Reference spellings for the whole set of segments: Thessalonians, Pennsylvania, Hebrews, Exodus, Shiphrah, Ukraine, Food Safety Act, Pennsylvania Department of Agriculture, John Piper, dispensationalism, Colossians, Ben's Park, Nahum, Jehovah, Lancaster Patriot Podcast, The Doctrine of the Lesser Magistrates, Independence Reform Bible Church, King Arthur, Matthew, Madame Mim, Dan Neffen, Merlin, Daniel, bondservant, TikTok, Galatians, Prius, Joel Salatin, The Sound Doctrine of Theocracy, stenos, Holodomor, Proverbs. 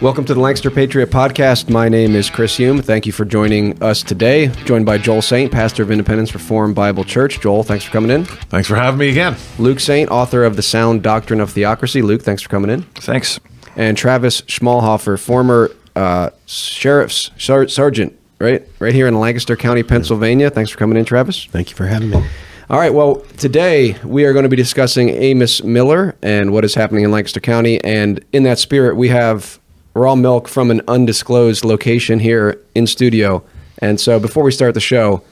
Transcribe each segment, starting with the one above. Welcome to the Lancaster Patriot Podcast. My name is Chris Hume. Thank you for joining us today. I'm joined by Joel Saint, pastor of Independence Reform Bible Church. Joel, thanks for coming in. Thanks for having me again. Luke Saint, author of The Sound Doctrine of Theocracy. Luke, thanks for coming in. Thanks. And Travis Schmalhofer, former sheriff's sergeant, right here in Lancaster County, Pennsylvania. Thanks for coming in, Travis. Thank you for having me. All right, well, today we are going to be discussing Amos Miller and what is happening in Lancaster County. And in that spirit, we have raw milk from an undisclosed location here in studio. And so before we start the show,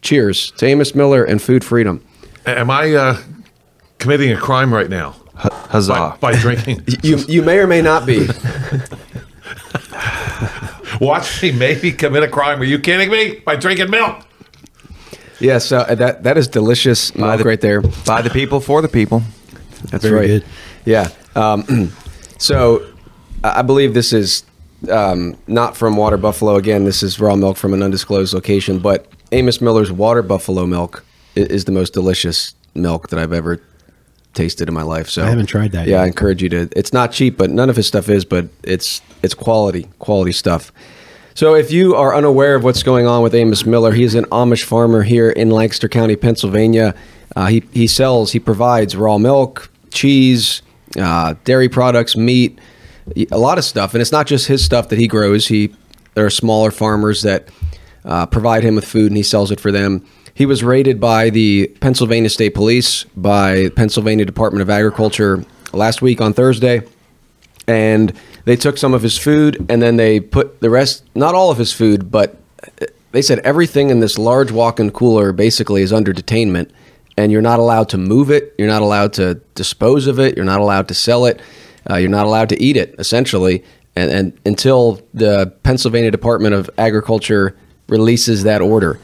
cheers to Amos Miller and food freedom. Am I committing a crime right now? Huzzah. By drinking? You may or may not be. Watch me maybe commit a crime. Are you kidding me? By drinking milk? Yes, that is delicious milk right there. By the people, for the people. That's very right. Good. Yeah. So I believe this is not from Water Buffalo. Again, this is raw milk from an undisclosed location, but Amos Miller's Water Buffalo milk is the most delicious milk that I've ever tasted in my life. So I haven't tried that yet. I encourage you to. It's not cheap, but none of his stuff is, but it's quality stuff. So if you are unaware of what's going on with Amos Miller, he is an Amish farmer here in Lancaster County, Pennsylvania. He provides raw milk, cheese, dairy products, meat, a lot of stuff. And it's not just his stuff that he grows. There are smaller farmers that provide him with food, and he sells it for them. He was raided by the Pennsylvania State Police, by Pennsylvania Department of Agriculture last week on Thursday. And they took some of his food, and then they put the rest, not all of his food, but they said everything in this large walk-in cooler basically is under detainment, and you're not allowed to move it, you're not allowed to dispose of it, you're not allowed to sell it, you're not allowed to eat it, essentially, and until the Pennsylvania Department of Agriculture releases that order.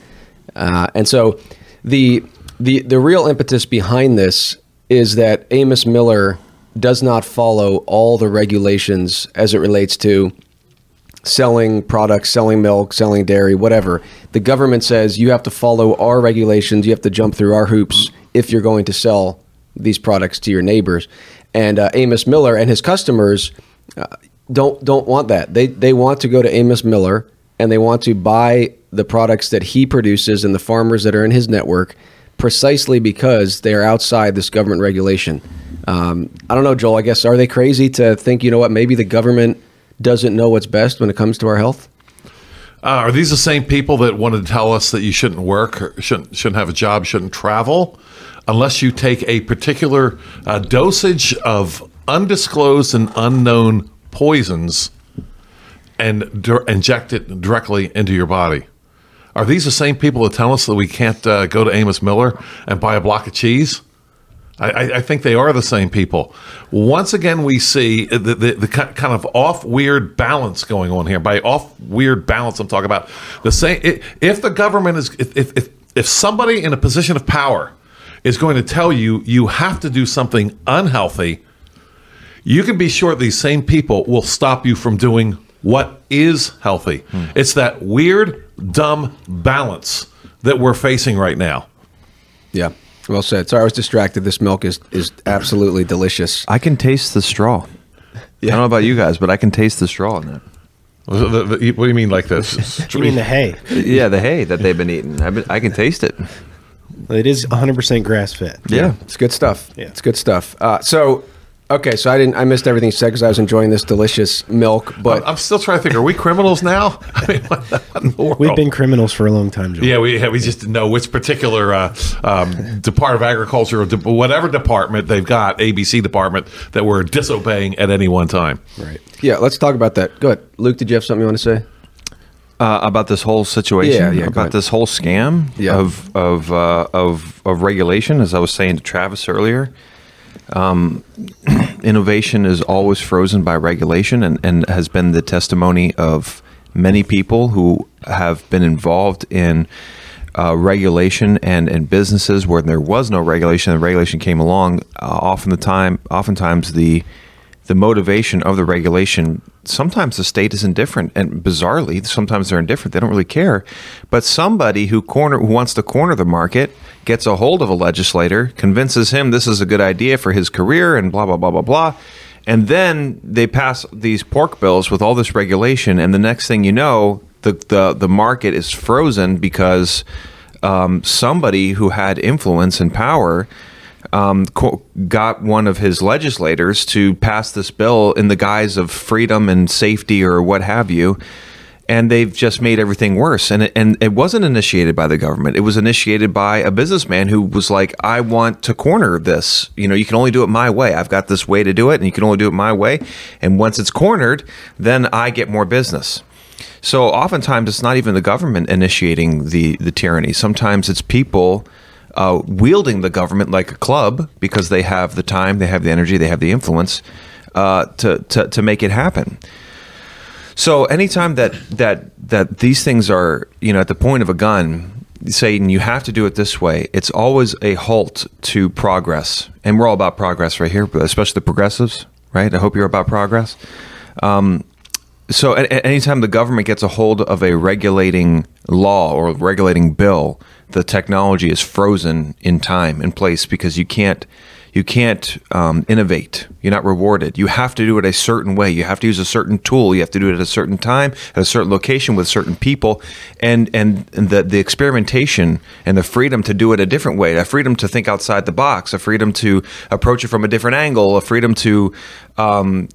And so the real impetus behind this is that Amos Miller does not follow all the regulations as it relates to selling products, selling milk, selling dairy, whatever. The government says you have to follow our regulations. You have to jump through our hoops if you're going to sell these products to your neighbors. And Amos Miller and his customers don't want that. They want to go to Amos Miller and they want to buy the products that he produces and the farmers that are in his network precisely because they are outside this government regulation. I don't know, Joel, I guess, are they crazy to think, you know what, maybe the government doesn't know what's best when it comes to our health? Are these the same people that want to tell us that you shouldn't work, or shouldn't have a job, shouldn't travel, unless you take a particular dosage of undisclosed and unknown poisons and inject it directly into your body? Are these the same people that tell us that we can't go to Amos Miller and buy a block of cheese? I think they are the same people. Once again, we see the kind of off-weird balance going on here. By off-weird balance, I'm talking about the same. If the government is, if somebody in a position of power is going to tell you you have to do something unhealthy, you can be sure these same people will stop you from doing what is healthy. It's that weird, dumb balance that we're facing right now. Yeah. Well said. Sorry, I was distracted. This milk is absolutely delicious. I can taste the straw. Yeah. I don't know about you guys, but I can taste the straw in that. What do you mean, like this? You mean the hay? Yeah, the hay that they've been eating. I can taste it. It is 100% grass-fed. Yeah, it's good stuff. Yeah, it's good stuff. So I missed everything you said because I was enjoying this delicious milk. But I'm still trying to think. Are we criminals now? I mean, what in the world? We've been criminals for a long time, Joel. Yeah, we just didn't know which particular Department of Agriculture or whatever department they've got, ABC department, that we're disobeying at any one time. Right. Yeah. Let's talk about that. Go ahead, Luke. Did you have something you want to say about this whole situation? Yeah. About this whole scam of regulation, as I was saying to Travis earlier. Innovation is always frozen by regulation and has been the testimony of many people who have been involved in regulation and businesses where there was no regulation and regulation came along. Oftentimes the motivation of the regulation, sometimes the state is indifferent, and bizarrely, sometimes they're indifferent. They don't really care. But somebody who wants to corner the market gets a hold of a legislator, convinces him this is a good idea for his career, and blah, blah, blah, blah, blah. And then they pass these pork bills with all this regulation, and the next thing you know, the market is frozen because somebody who had influence and power got one of his legislators to pass this bill in the guise of freedom and safety or what have you, and they've just made everything worse. And it wasn't initiated by the government. It was initiated by a businessman who was like, I want to corner this. You know, you can only do it my way. I've got this way to do it, and you can only do it my way. And once it's cornered, then I get more business. So oftentimes it's not even the government initiating the tyranny. Sometimes it's people wielding the government like a club because they have the time, they have the energy, they have the influence to make it happen. So anytime that these things are, you know, at the point of a gun, Satan, you have to do it this way. It's always a halt to progress, and we're all about progress right here, especially the progressives, right? I hope you're about progress. So anytime the government gets a hold of a regulating law or regulating bill, the technology is frozen in time and place because you can't innovate. You're not rewarded. You have to do it a certain way. You have to use a certain tool. You have to do it at a certain time, at a certain location, with certain people. And the experimentation and the freedom to do it a different way, a freedom to think outside the box, a freedom to approach it from a different angle, a freedom to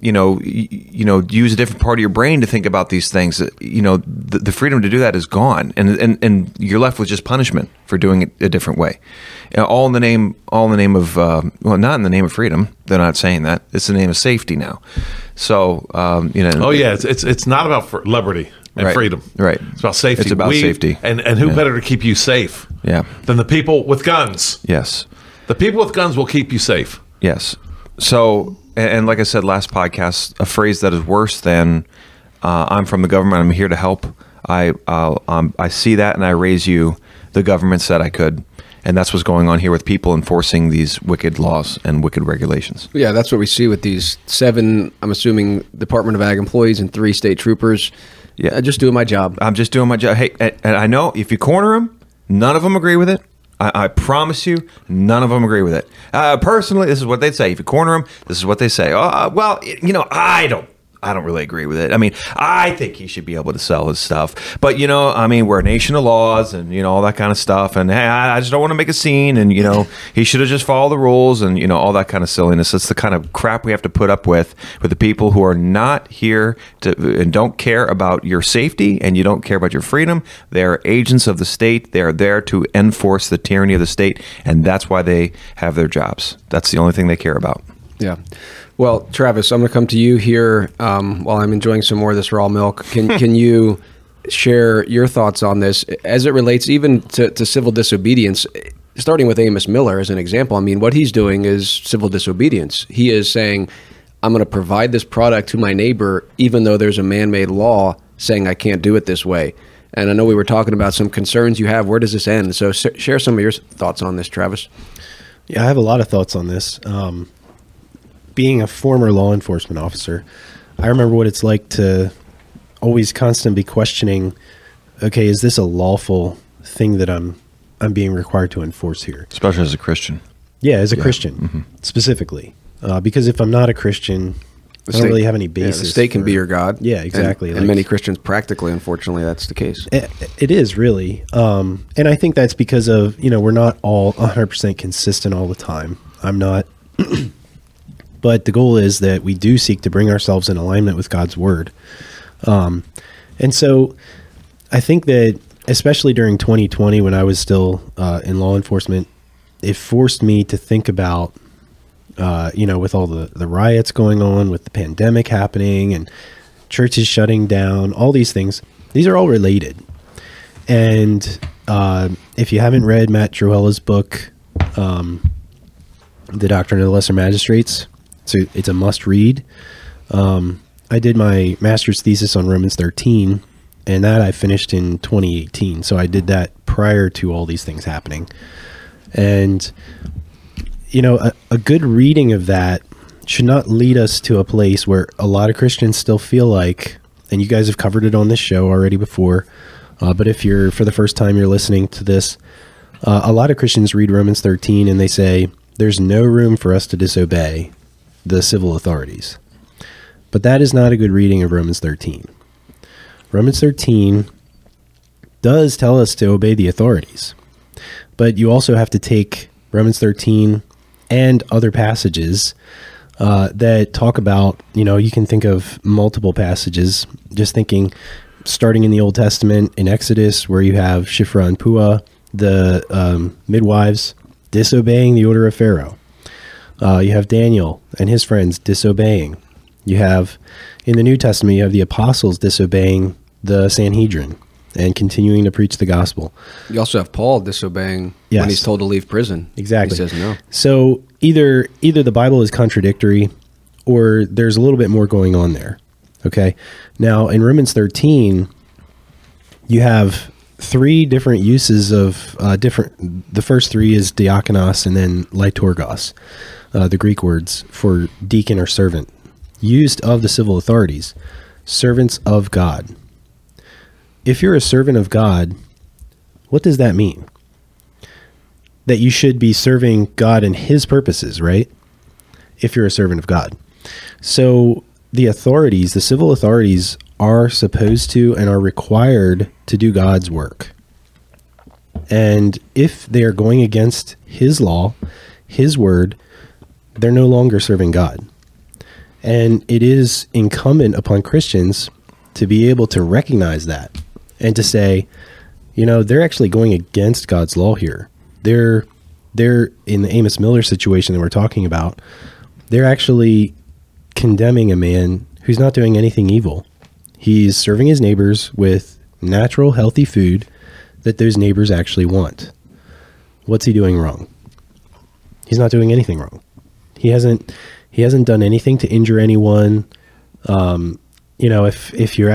use a different part of your brain to think about these things. You know, the freedom to do that is gone, and you're left with just punishment for doing it a different way. All in the name of not in the name of freedom. They're not saying that. It's the name of safety now. So it's not about liberty and freedom. Right. It's about safety. It's about safety. And who better to keep you safe? Yeah. Than the people with guns. Yes. The people with guns will keep you safe. Yes. So. And like I said last podcast, a phrase that is worse than "I'm from the government. I'm here to help." I see that, and I raise you. The government said I could, and that's what's going on here with people enforcing these wicked laws and wicked regulations. Yeah, that's what we see with these 7. I'm assuming Department of Ag employees and 3 state troopers. Yeah, I'm just doing my job. I'm just doing my job. Hey, and I know if you corner them, none of them agree with it. I promise you, none of them agree with it. Personally, this is what they'd say. If you corner them, this is what they say. I don't really agree with it. I mean, I think he should be able to sell his stuff. But, you know, I mean, we're a nation of laws and, you know, all that kind of stuff. And, hey, I just don't want to make a scene. And, you know, he should have just followed the rules and, you know, all that kind of silliness. That's the kind of crap we have to put up with the people who are not here to and don't care about your safety and you don't care about your freedom. They are agents of the state. They are there to enforce the tyranny of the state. And that's why they have their jobs. That's the only thing they care about. Yeah. Well, Travis, I'm going to come to you here while I'm enjoying some more of this raw milk. Can you share your thoughts on this as it relates even to civil disobedience, starting with Amos Miller as an example? I mean, what he's doing is civil disobedience. He is saying, I'm going to provide this product to my neighbor, even though there's a man-made law saying I can't do it this way. And I know we were talking about some concerns you have. Where does this end? So share some of your thoughts on this, Travis. Yeah, I have a lot of thoughts on this. Being a former law enforcement officer, I remember what it's like to always constantly be questioning, okay, is this a lawful thing that I'm being required to enforce here? Especially as a Christian. Yeah, as a Christian, mm-hmm. specifically. Because if I'm not a Christian, I don't really have any basis. Yeah, the state can be your God. Yeah, exactly. And many Christians, practically, unfortunately, that's the case. It is, really. And I think that's because of, you know, we're not all 100% consistent all the time. I'm not... But the goal is that we do seek to bring ourselves in alignment with God's word. And so I think that especially during 2020, when I was still in law enforcement, it forced me to think about, with all the riots going on, with the pandemic happening and churches shutting down, all these things, these are all related. And if you haven't read Matt Truella's book, The Doctrine of the Lesser Magistrates, it's a must read. I did my master's thesis on Romans 13, and that I finished in 2018. So I did that prior to all these things happening. And, you know, a good reading of that should not lead us to a place where a lot of Christians still feel like, and you guys have covered it on this show already before, but if you're, for the first time, you're listening to this, a lot of Christians read Romans 13 and they say, there's no room for us to disobey. the civil authorities. But that is not a good reading of Romans 13. Romans 13 does tell us to obey the authorities, but you also have to take Romans 13 and other passages that talk about, you know, you can think of multiple passages, just thinking starting in the Old Testament in Exodus, where you have Shiphrah and Puah, the midwives disobeying the order of Pharaoh. You have Daniel and his friends disobeying. You have, in the New Testament, you have the apostles disobeying the Sanhedrin and continuing to preach the gospel. You also have Paul disobeying when he's told to leave prison. Exactly. He says no. So either the Bible is contradictory or there's a little bit more going on there. Okay. Now, in Romans 13, you have three different uses of the first three is diakonos and then liturgos, the Greek words for deacon or servant, used of the civil authorities, servants of God. If you're a servant of God, what does that mean? That you should be serving God and his purposes, right? If you're a servant of God. So the authorities, the civil authorities, are supposed to and are required to do God's work. And if they are going against his law, his word, they're no longer serving God. And it is incumbent upon Christians to be able to recognize that and to say, you know, they're actually going against God's law here. They're in the Amos Miller situation that we're talking about, they're actually condemning a man who's not doing anything evil. He's serving his neighbors with natural, healthy food that those neighbors actually want. What's he doing wrong? He's not doing anything wrong. He hasn't done anything to injure anyone. You know, if you're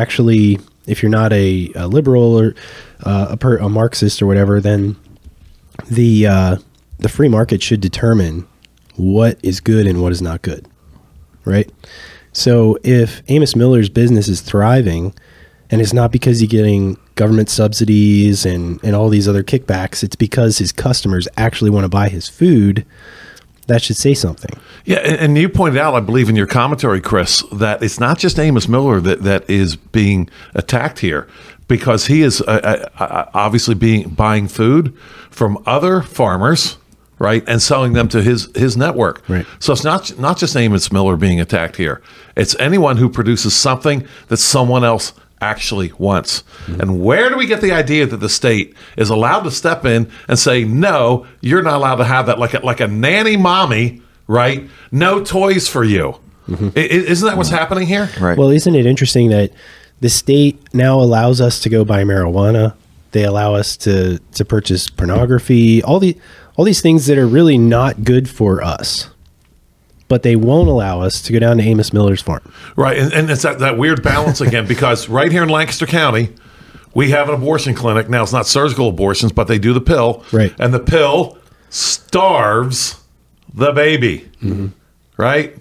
not a liberal or a Marxist or whatever, then the free market should determine what is good and what is not good, right? So if Amos Miller's business is thriving, and it's not because he's getting government subsidies and all these other kickbacks, it's because his customers actually want to buy his food. That should say something. Yeah, and you pointed out, I believe, in your commentary, Chris, that it's not just Amos Miller that is being attacked here, because he is obviously buying food from other farmers, right, and selling them to his network. Right. So it's not just Amos Miller being attacked here. It's anyone who produces something that someone else actually wants. Mm-hmm. And where do we get the idea that the state is allowed to step in and say, no, you're not allowed to have that, like a nanny mommy, right? No toys for you. Mm-hmm. Isn't that what's happening here? Right. Well, isn't it interesting that the state now allows us to go buy marijuana? They allow us to purchase pornography, all these things that are really not good for us. But they won't allow us to go down to Amos Miller's farm. Right, and it's that weird balance again, because right here in Lancaster County, we have an abortion clinic. Now, it's not surgical abortions, but they do the pill. Right. And the pill starves the baby, mm-hmm. right?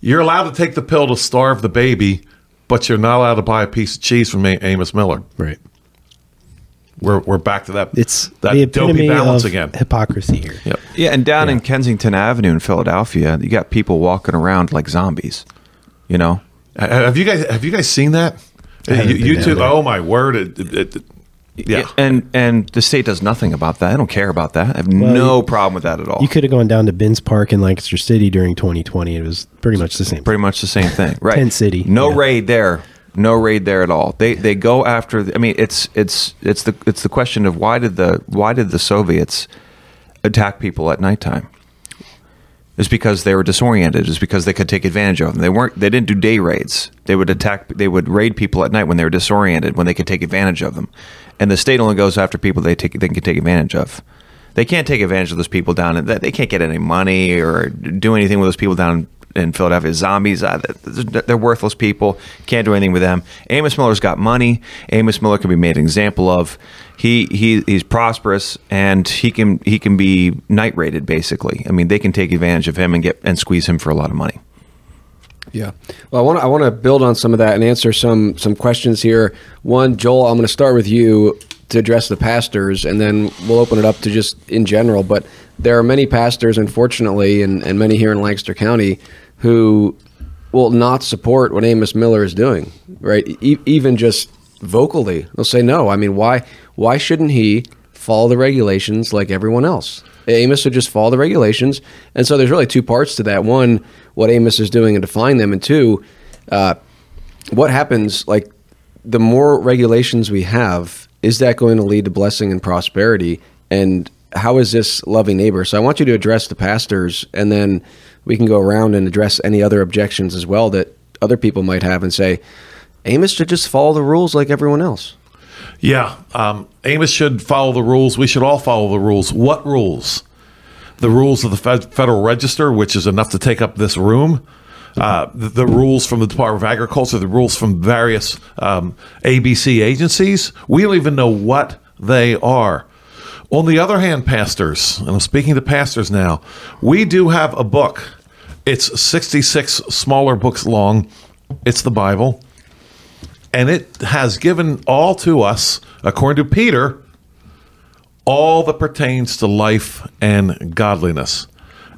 You're allowed to take the pill to starve the baby, but you're not allowed to buy a piece of cheese from Amos Miller. Right. We're back to that. It's that dopey balance again. Hypocrisy here. Yep. Yeah, and down in Kensington Avenue in Philadelphia, you got people walking around like zombies. You know, have you guys seen that? YouTube. Oh my word! Yeah. And the state does nothing about that. I don't care about that. I have no problem with that at all. You could have gone down to Ben's Park in Lancaster City during 2020. It was pretty much the same thing. Right. Penn City. No raid there. No raid there at all. They go after. It's the question of why did the Soviets attack people at nighttime? It's because they were disoriented. It's because they could take advantage of them. They didn't do day raids. They would raid people at night when they were disoriented, when they could take advantage of them. And the state only goes after people they can take advantage of. They can't take advantage of those people down. They can't get any money or do anything with those people down in Philadelphia. Zombies, they're worthless people. Can't do anything with them. Amos Miller's got money. Amos Miller can be made an example of. He's prosperous, and he can be night raided, basically. I mean, they can take advantage of him and squeeze him for a lot of money. Yeah. Well, I want to build on some of that and answer some questions here. One, Joel, I'm going to start with you to address the pastors, and then we'll open it up to just in general. But there are many pastors, unfortunately, and many here in Lancaster County who will not support what Amos Miller is doing, right? Even just vocally, they'll say no. I mean, why shouldn't he follow the regulations like everyone else? Amos should just follow the regulations. And so there's really two parts to that. One, what Amos is doing and defying them. And two, what happens, like, the more regulations we have, is that going to lead to blessing and prosperity? And how is this loving neighbor? So I want you to address the pastors, and then we can go around and address any other objections as well that other people might have and say, Amos should just follow the rules like everyone else. Yeah, Amos should follow the rules. We should all follow the rules. What rules? The rules of the Federal Register, which is enough to take up this room. The rules from the Department of Agriculture, the rules from various ABC agencies. We don't even know what they are. On the other hand, pastors, and I'm speaking to pastors now, we do have a book. It's 66 smaller books long. It's the Bible. And it has given all to us, according to Peter, all that pertains to life and godliness.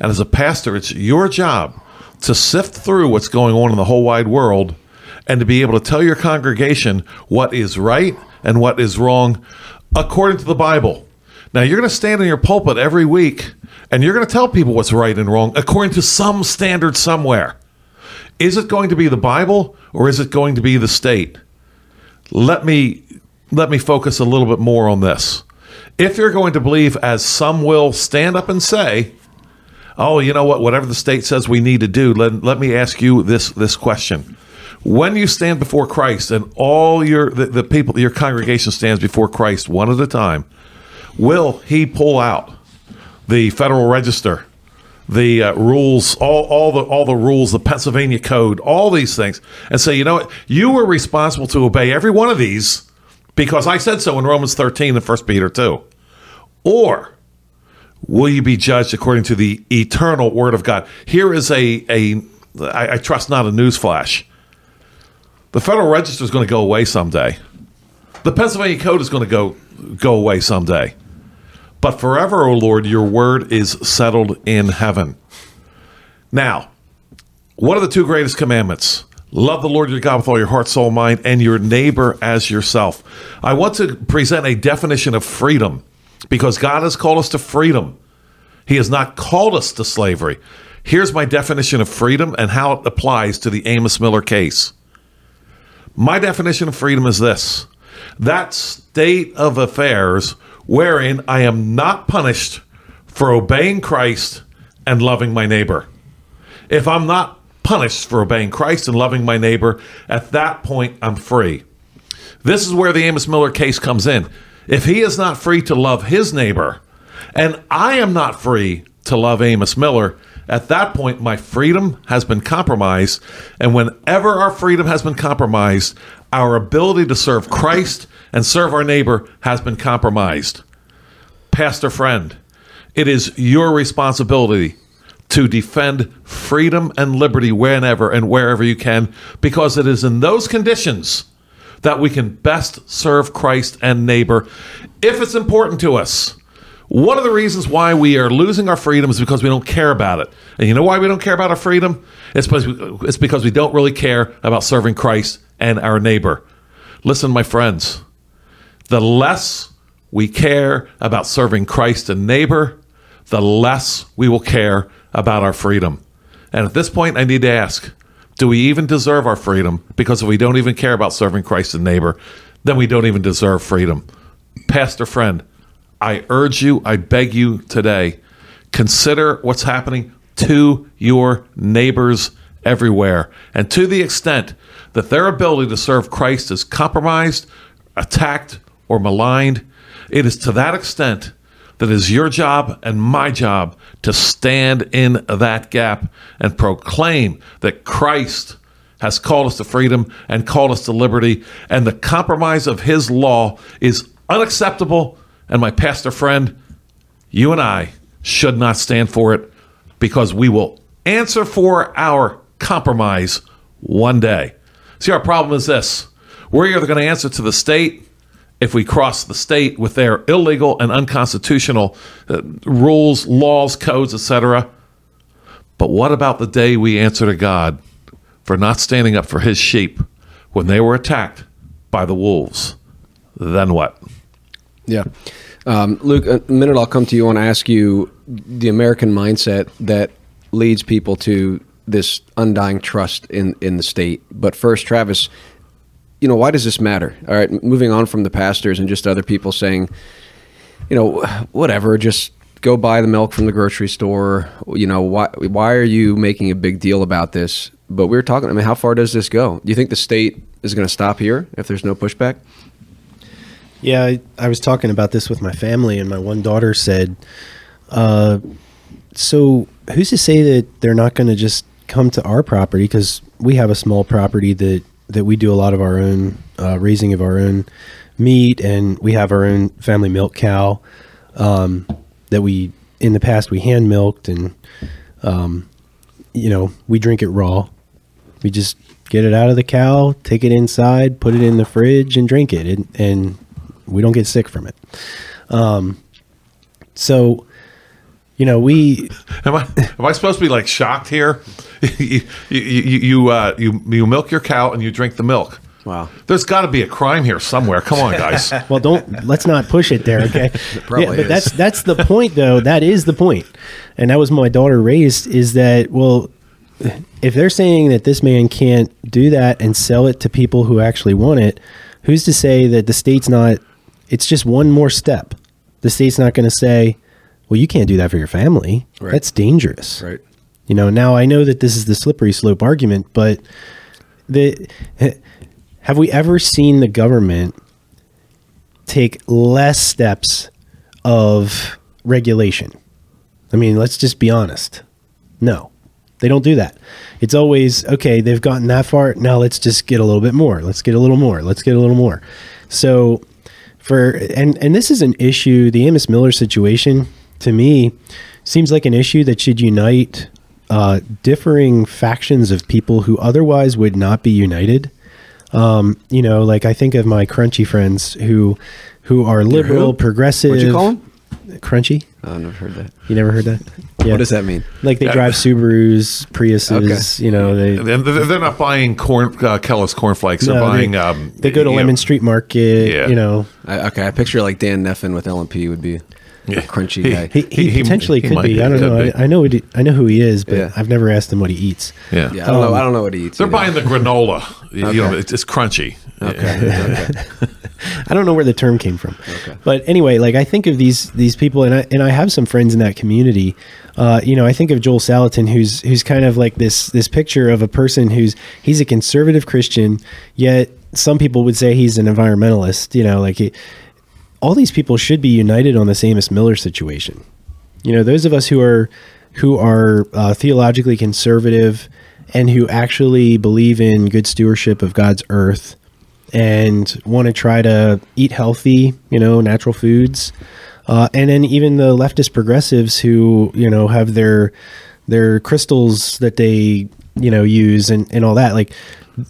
And as a pastor, it's your job to sift through what's going on in the whole wide world and to be able to tell your congregation what is right and what is wrong according to the Bible. Now, you're going to stand in your pulpit every week and you're going to tell people what's right and wrong according to some standard somewhere. Is it going to be the Bible or is it going to be the state? Let me focus a little bit more on this. If you're going to believe, as some will stand up and say, oh, you know what? Whatever the state says we need to do, let me ask you this question. When you stand before Christ and all the people, your congregation stands before Christ one at a time, will he pull out the Federal Register, the rules, all the rules, the Pennsylvania Code, all these things, and say, you know what? You were responsible to obey every one of these because I said so in Romans 13 and 1 Peter 2. Or will you be judged according to the eternal word of God? Here is I trust not a newsflash. The Federal Register is going to go away someday. The Pennsylvania Code is going to go away someday. But forever, O Lord, your word is settled in heaven. Now, what are the two greatest commandments? Love the Lord your God with all your heart, soul, mind, and your neighbor as yourself. I want to present a definition of freedom, because God has called us to freedom. He has not called us to slavery. Here's my definition of freedom and how it applies to the Amos Miller case. My definition of freedom is this: that state of affairs wherein I am not punished for obeying Christ and loving my neighbor. If I'm not punished for obeying Christ and loving my neighbor, at that point I'm free. This is where the Amos Miller case comes in. If he is not free to love his neighbor, and I am not free to love Amos Miller, at that point, my freedom has been compromised. And whenever our freedom has been compromised, our ability to serve Christ and serve our neighbor has been compromised. Pastor friend, it is your responsibility to defend freedom and liberty whenever and wherever you can, because it is in those conditions that we can best serve Christ and neighbor if it's important to us. One of the reasons why we are losing our freedom is because we don't care about it. And you know why we don't care about our freedom? It's because we don't really care about serving Christ and our neighbor. Listen, my friends, the less we care about serving Christ and neighbor, the less we will care about our freedom. And at this point, I need to ask, do we even deserve our freedom? Because if we don't even care about serving Christ and neighbor, then we don't even deserve freedom. Pastor friend, I urge you, I beg you today, consider what's happening to your neighbors everywhere. And to the extent that their ability to serve Christ is compromised, attacked, or maligned, it is to that extent that is your job and my job to stand in that gap and proclaim that Christ has called us to freedom and called us to liberty, and the compromise of his law is unacceptable. And my pastor friend, you and I should not stand for it, because we will answer for our compromise one day. See, our problem is this: we're either going to answer to the state if we cross the state with their illegal and unconstitutional rules, laws, codes, etc. But what about the day we answer to God for not standing up for his sheep when they were attacked by the wolves? Then what? Yeah. Luke, a minute I'll come to you. I want to ask you the American mindset that leads people to this undying trust in the state. But first, Travis, you know, why does this matter? All right, moving on from the pastors and just other people saying, you know, whatever, just go buy the milk from the grocery store. You know, why are you making a big deal about this? But we were talking, I mean, how far does this go? Do you think the state is going to stop here if there's no pushback? Yeah, I was talking about this with my family, and my one daughter said, so who's to say that they're not going to just come to our property? Because we have a small property that we do a lot of our own raising of our own meat, and we have our own family milk cow that we, in the past, we hand milked, and you know, we drink it raw. We just get it out of the cow, take it inside, put it in the fridge, and drink it, and we don't get sick from it. So, you know, we am I supposed to be like shocked here? You milk your cow and you drink the milk. Wow, there's got to be a crime here somewhere. Come on, guys. Well, let's not push it there, okay? It probably is. But that's the point, though. That is the point, and that was my daughter raised is that well. If they're saying that this man can't do that and sell it to people who actually want it, who's to say that the state's not, it's just one more step. The state's not going to say, well, you can't do that for your family. Right. That's dangerous. Right. You know, now I know that this is the slippery slope argument, but have we ever seen the government take less steps of regulation? I mean, let's just be honest. No. They don't do that. It's always, okay, they've gotten that far. Now let's just get a little bit more. Let's get a little more. Let's get a little more. So and this is an issue, the Amos Miller situation to me seems like an issue that should unite differing factions of people who otherwise would not be united. You know, like I think of my crunchy friends who are liberal, progressive. What'd you call them? Crunchy? Oh, I've never heard that. You never heard that? Yeah. What does that mean? Like they drive Subarus, Priuses, okay. You know. They're not buying Kellogg's cornflakes. No, they're buying... they go to Lemon Street Market, yeah. You know. I picture like Dan Neffen with LMP would be a crunchy guy. He potentially could be. I don't know. I know who he is, but yeah. I've never asked him what he eats. Yeah. Yeah, I don't know what he eats. They're buying the granola. Okay. You know, it's crunchy. Okay. Yeah. Okay. I don't know where the term came from, okay. But anyway, like I think of these people, and I have some friends in that community. You know, I think of Joel Salatin, who's kind of like this picture of a person he's a conservative Christian, yet some people would say he's an environmentalist. You know, like all these people should be united on this Amos Miller situation. You know, those of us who are theologically conservative and who actually believe in good stewardship of God's earth. And want to try to eat healthy, you know, natural foods. And then even the leftist progressives who, you know, have their crystals that they, you know, use and all that. Like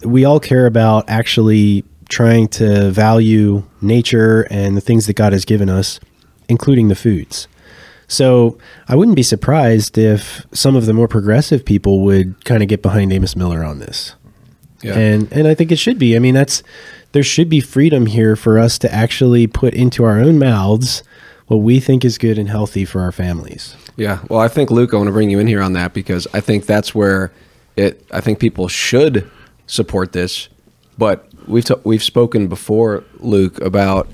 we all care about actually trying to value nature and the things that God has given us, including the foods. So I wouldn't be surprised if some of the more progressive people would kind of get behind Amos Miller on this. Yeah. And I think it should be. I mean, there should be freedom here for us to actually put into our own mouths what we think is good and healthy for our families. Yeah. Well, I think, Luke, I want to bring you in here on that because I think that's where I think people should support this. But we've spoken before, Luke, about,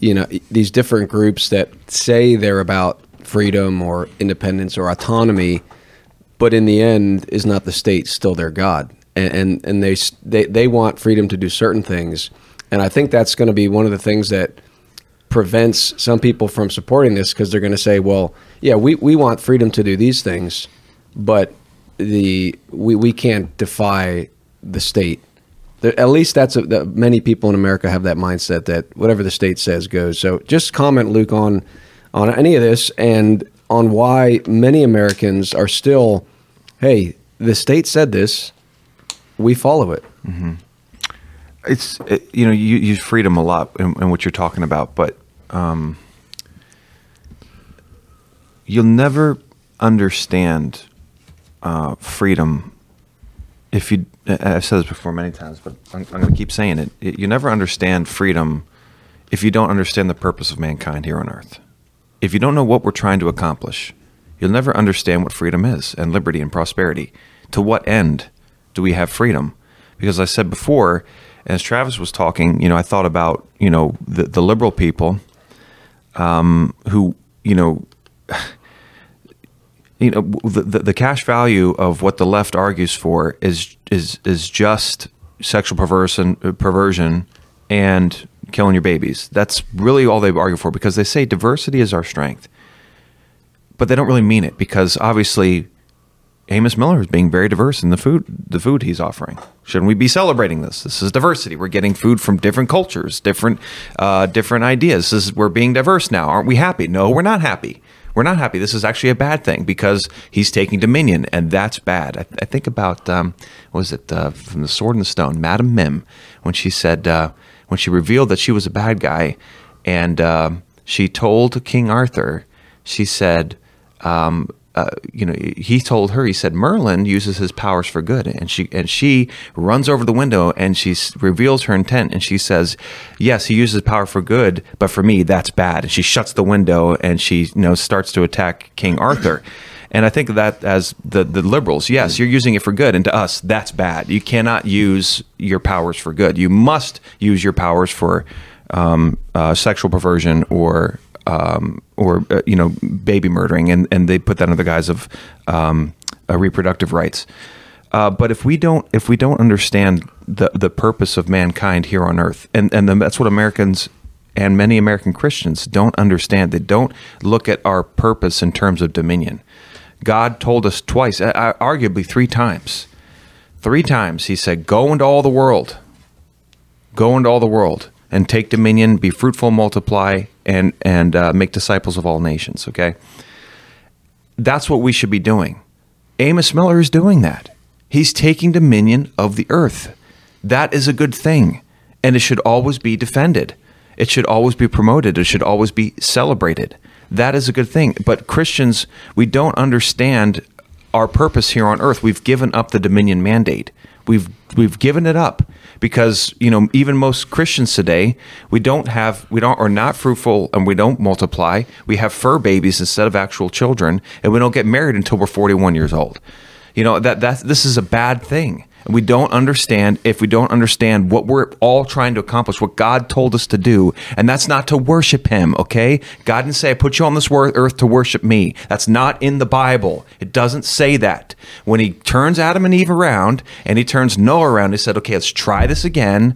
you know, these different groups that say they're about freedom or independence or autonomy, but in the end, is not the state still their God? And they want freedom to do certain things. And I think that's going to be one of the things that prevents some people from supporting this because they're going to say, well, yeah, we want freedom to do these things, but we can't defy the state. At least many people in America have that mindset that whatever the state says goes. So just comment, Luke, on any of this and on why many Americans are still, hey, the state said this. We follow it. Mm-hmm. You know, you use freedom a lot in what you're talking about, but you'll never understand freedom. If you, I've said this before many times, but I'm going to keep saying it. You never understand freedom if you don't understand the purpose of mankind here on earth. If you don't know what we're trying to accomplish, you'll never understand what freedom is and liberty and prosperity. To what end do we have freedom? Because I said before, as Travis was talking, I thought about, the liberal people who, the cash value of what the left argues for is just sexual perversion and killing your babies. That's really all they've argued for, because they say diversity is our strength. But they don't really mean it, because obviously Amos Miller is being very diverse in the food he's offering. Shouldn't we be celebrating this? This is diversity. We're getting food from different cultures, different ideas. We're being diverse now. Aren't we happy? No, we're not happy. We're not happy. This is actually a bad thing, because he's taking dominion, and that's bad. I think about, from The Sword and the Stone, Madame Mim, when she said, when she revealed that she was a bad guy, and she told King Arthur, she said, he told her, he said, Merlin uses his powers for good. And she runs over the window and she reveals her intent. And she says, yes, he uses power for good, but for me, that's bad. And she shuts the window and she, starts to attack King Arthur. And I think that as the liberals, yes, you're using it for good. And to us, that's bad. You cannot use your powers for good. You must use your powers for sexual perversion or baby murdering, and they put that under the guise of reproductive rights. But if we don't understand the purpose of mankind here on earth, and that's what Americans and many American Christians don't understand. They don't look at our purpose in terms of dominion. God told us twice, arguably three times he said, go into all the world and take dominion, be fruitful, multiply, and make disciples of all nations, okay? That's what we should be doing. Amos Miller is doing that. He's taking dominion of the earth. That is a good thing, and it should always be defended. It should always be promoted. It should always be celebrated. That is a good thing. But Christians, we don't understand our purpose here on earth. We've given up the dominion mandate. We've given it up, because even most Christians today, we are not fruitful, and we don't multiply. We have fur babies instead of actual children, and we don't get married until we're 41 years old. That this is a bad thing. And we don't understand if we don't understand what we're all trying to accomplish, what God told us to do, and that's not to worship him, okay? God didn't say, I put you on this earth to worship me. That's not in the Bible. It doesn't say that. When he turns Adam and Eve around, and he turns Noah around, he said, okay, let's try this again.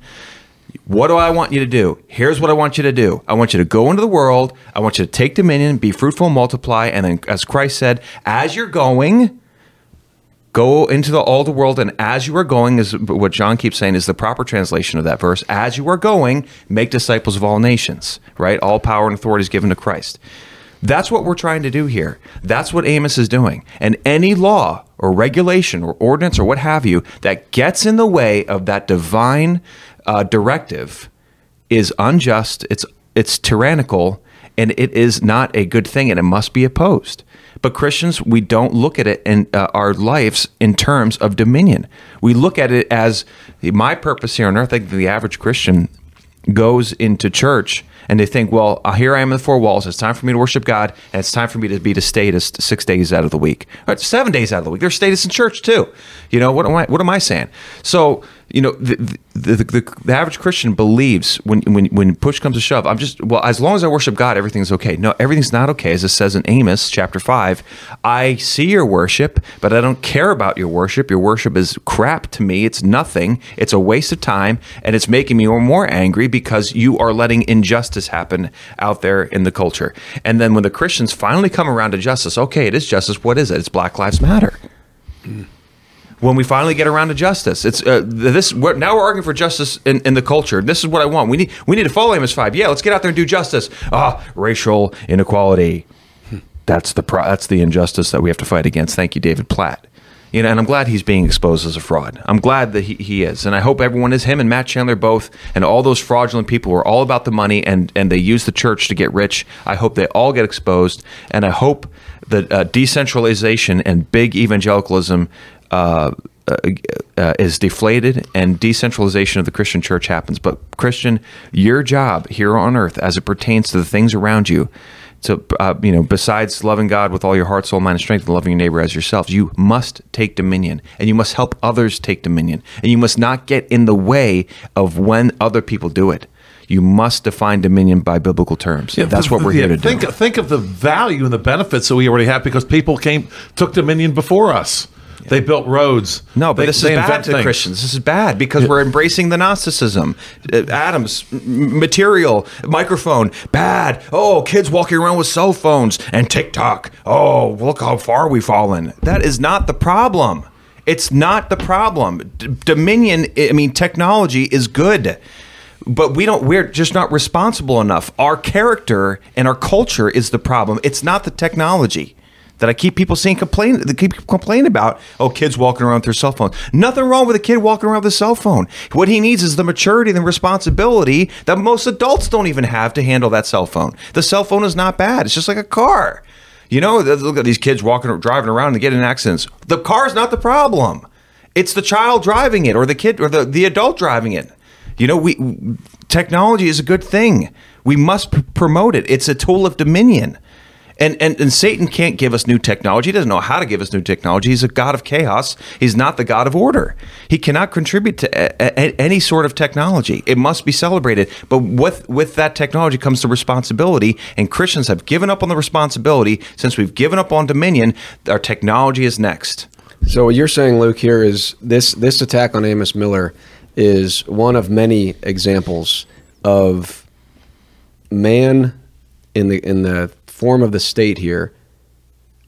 What do I want you to do? Here's what I want you to do. I want you to go into the world. I want you to take dominion, be fruitful, multiply, and then, as Christ said, as you're going, go into all the world, and as you are going, is what John keeps saying is the proper translation of that verse. As you are going, make disciples of all nations, right? All power and authority is given to Christ. That's what we're trying to do here. That's what Amos is doing. And any law or regulation or ordinance or what have you that gets in the way of that divine directive is unjust, it's tyrannical, and it is not a good thing, and it must be opposed. But Christians, we don't look at it in our lives in terms of dominion. We look at it as my purpose here on earth. I think the average Christian goes into church and they think, well, here I am in the four walls. It's time for me to worship God, and it's time for me to be the statist 6 days out of the week. Or 7 days out of the week. There's statists in church too. What am I saying? So, the average Christian believes when push comes to shove, as long as I worship God, everything's okay. No, everything's not okay. As it says in Amos chapter 5, I see your worship, but I don't care about your worship. Your worship is crap to me. It's nothing. It's a waste of time, and it's making me more angry because you are letting injustice happen out there in the culture. And then when the Christians finally come around to justice, okay, it is justice. What is it? It's Black Lives Matter. When we finally get around to justice, it's now we're arguing for justice in the culture. This is what I want. We need to follow Amos 5. Yeah, let's get out there and do justice. Racial inequality. That's the injustice that we have to fight against. Thank you, David Platt. And I'm glad he's being exposed as a fraud. I'm glad that he is, and I hope everyone is, him and Matt Chandler both, and all those fraudulent people who are all about the money and they use the church to get rich. I hope they all get exposed, and I hope the decentralization and big evangelicalism is deflated, and decentralization of the Christian church happens. But Christian, your job here on earth, as it pertains to the things around you, to besides loving God with all your heart, soul, mind, and strength, and loving your neighbor as yourself, you must take dominion, and you must help others take dominion, and you must not get in the way of when other people do it. You must define dominion by biblical terms. Yeah, that's what we're here to do. Think of the value and the benefits that we already have, because people took dominion before us. They built roads. No, but this is bad to Christians. This is bad because we're embracing the Gnosticism. Atoms, material, microphone, bad. Oh, kids walking around with cell phones and TikTok. Oh, look how far we've fallen. That is not the problem. It's not the problem. Dominion, technology is good. But we're just not responsible enough. Our character and our culture is the problem. It's not the technology. That I keep people complaining about, oh, kids walking around with their cell phones. Nothing wrong with a kid walking around with a cell phone. What he needs is the maturity and the responsibility that most adults don't even have to handle that cell phone. The cell phone is not bad. It's just like a car. Look at these kids driving around and they get in accidents. The car's not the problem. It's the child driving it, or the kid, or the adult driving it. Technology is a good thing. We must promote it. It's a tool of dominion. And Satan can't give us new technology. He doesn't know how to give us new technology. He's a god of chaos. He's not the god of order. He cannot contribute to any sort of technology. It must be celebrated. But with that technology comes the responsibility, and Christians have given up on the responsibility. Since we've given up on dominion, our technology is next. So what you're saying, Luke, here is this attack on Amos Miller is one of many examples of man in the form of the state here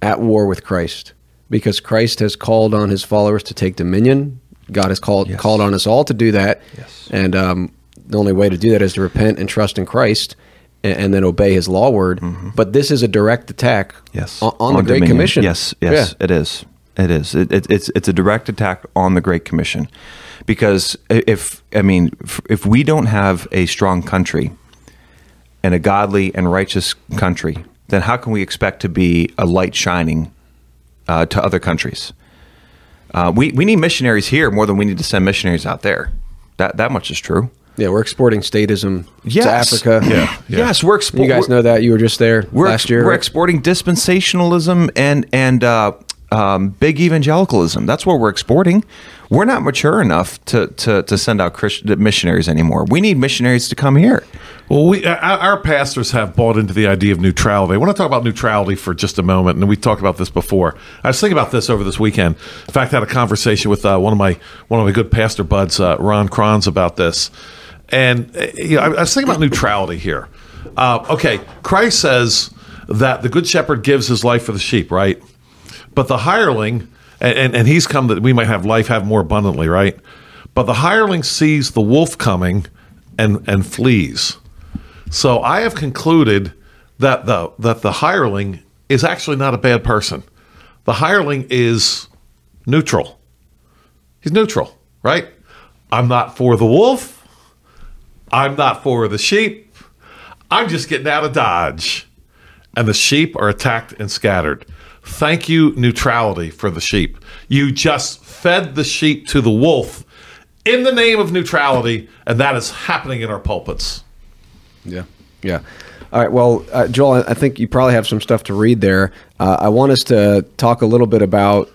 at war with Christ, because Christ has called on his followers to take dominion. God has called on us all to do that. Yes. And the only way to do that is to repent and trust in Christ and then obey his law word. Mm-hmm. But this is a direct attack on the Great Dominion. Commission. Yes, yeah. It is. It's a direct attack on the Great Commission, because if we don't have a strong country and a godly and righteous country, then how can we expect to be a light shining to other countries? We need missionaries here more than we need to send missionaries out there. That much is true. Yeah, we're exporting statism to Africa. Yeah. Yes, we're exporting. You guys know that. You were just there last year. We're exporting dispensationalism and big evangelicalism. That's what we're exporting. We're not mature enough to send out missionaries anymore. We need missionaries to come here. Well, our pastors have bought into the idea of neutrality. I want to talk about neutrality for just a moment, and we talked about this before. I was thinking about this over this weekend. In fact, I had a conversation with one of my good pastor buds, Ron Kranz, about this. And I was thinking about neutrality here. Okay, Christ says that the good shepherd gives his life for the sheep, right? But the hireling, and he's come that we might have life, have more abundantly, right? But the hireling sees the wolf coming and flees. So I have concluded that the hireling is actually not a bad person. The hireling is neutral. He's neutral, right? I'm not for the wolf. I'm not for the sheep. I'm just getting out of Dodge. And the sheep are attacked and scattered. Thank you, neutrality, for the sheep. You just fed the sheep to the wolf in the name of neutrality, and that is happening in our pulpits. Yeah. All right, well, Joel, I think you probably have some stuff to read there. I want us to talk a little bit about,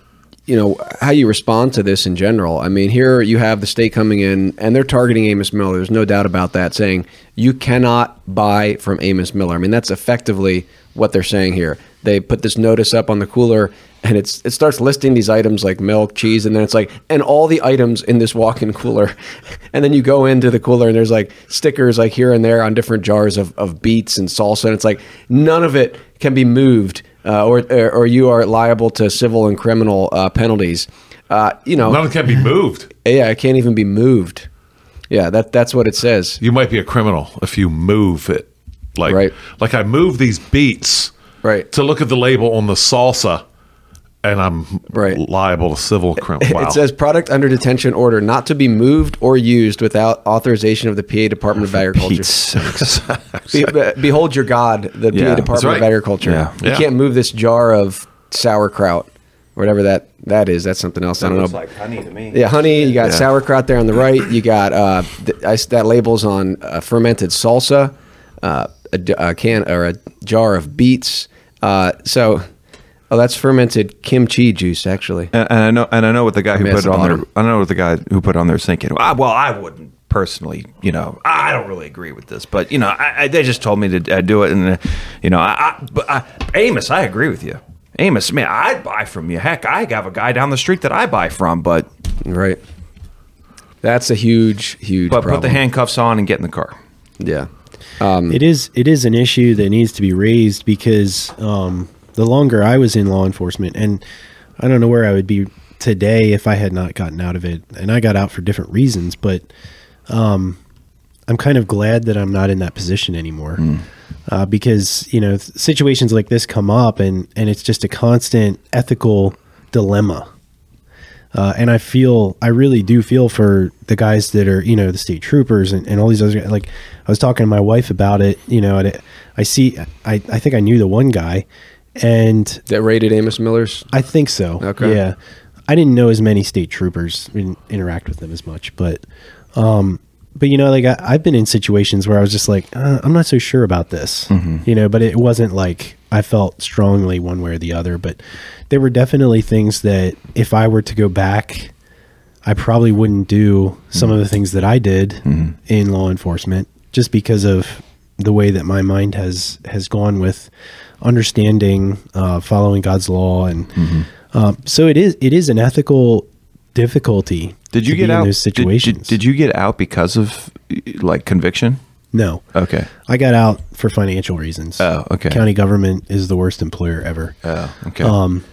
how you respond to this in general. Here you have the state coming in, and they're targeting Amos Miller. There's no doubt about that, saying you cannot buy from Amos Miller. That's effectively what they're saying here. They put this notice up on the cooler, and it starts listing these items like milk, cheese, and then it's like, and all the items in this walk-in cooler. And then you go into the cooler, and there's like stickers like here and there on different jars of beets and salsa, and it's like none of it can be moved, or you are liable to civil and criminal penalties. None can be moved. Yeah, it can't even be moved. Yeah, that's what it says. You might be a criminal if you move it. Like I move these beets. Right. To look at the label on the salsa and I'm liable to civil criminal. Wow. It says product under detention order not to be moved or used without authorization of the PA Department of Agriculture. Behold your God, the PA Department of Agriculture. Yeah. You can't move this jar of sauerkraut, whatever that is. That's something else. I don't know. It's like honey to me. Yeah, honey. You got sauerkraut there on the right. You got that label's on fermented salsa, a can or a jar of beets. That's fermented kimchi juice, actually. And I know what the guy who put it on there. I know what the guy who put it on there is thinking. Well, I wouldn't personally. You know, I don't really agree with this, but you know, they just told me to do it, and you know, Amos, I agree with you. Amos, man, I'd buy from you. Heck, I have a guy down the street that I buy from, but that's a huge problem. Put the handcuffs on and get in the car. Yeah, it is an issue that needs to be raised because. The longer I was in law enforcement, and I don't know where I would be today if I had not gotten out of it, and I got out for different reasons, but I'm kind of glad that I'm not in that position anymore because, you know, situations like this come up and it's just a constant ethical dilemma. And I really do feel for the guys that are, you know, the state troopers and all these other guys. Like I was talking to my wife about it, you know, and I think I knew the one guy. And that raided Amos Miller's? I think so. Okay. Yeah. I didn't know as many state troopers. We didn't interact with them as much, but you know, like I've been in situations where I was just like, I'm not so sure about this, you know, but it wasn't like I felt strongly one way or the other, but there were definitely things that if I were to go back, I probably wouldn't do some of the things that I did in law enforcement just because of the way that my mind has gone with understanding, following God's law. And, so it is an ethical difficulty. Did you get out in those situations? Did you get out because of like conviction? No. Okay. I got out for financial reasons. Oh, okay. County government is the worst employer ever. Oh, okay.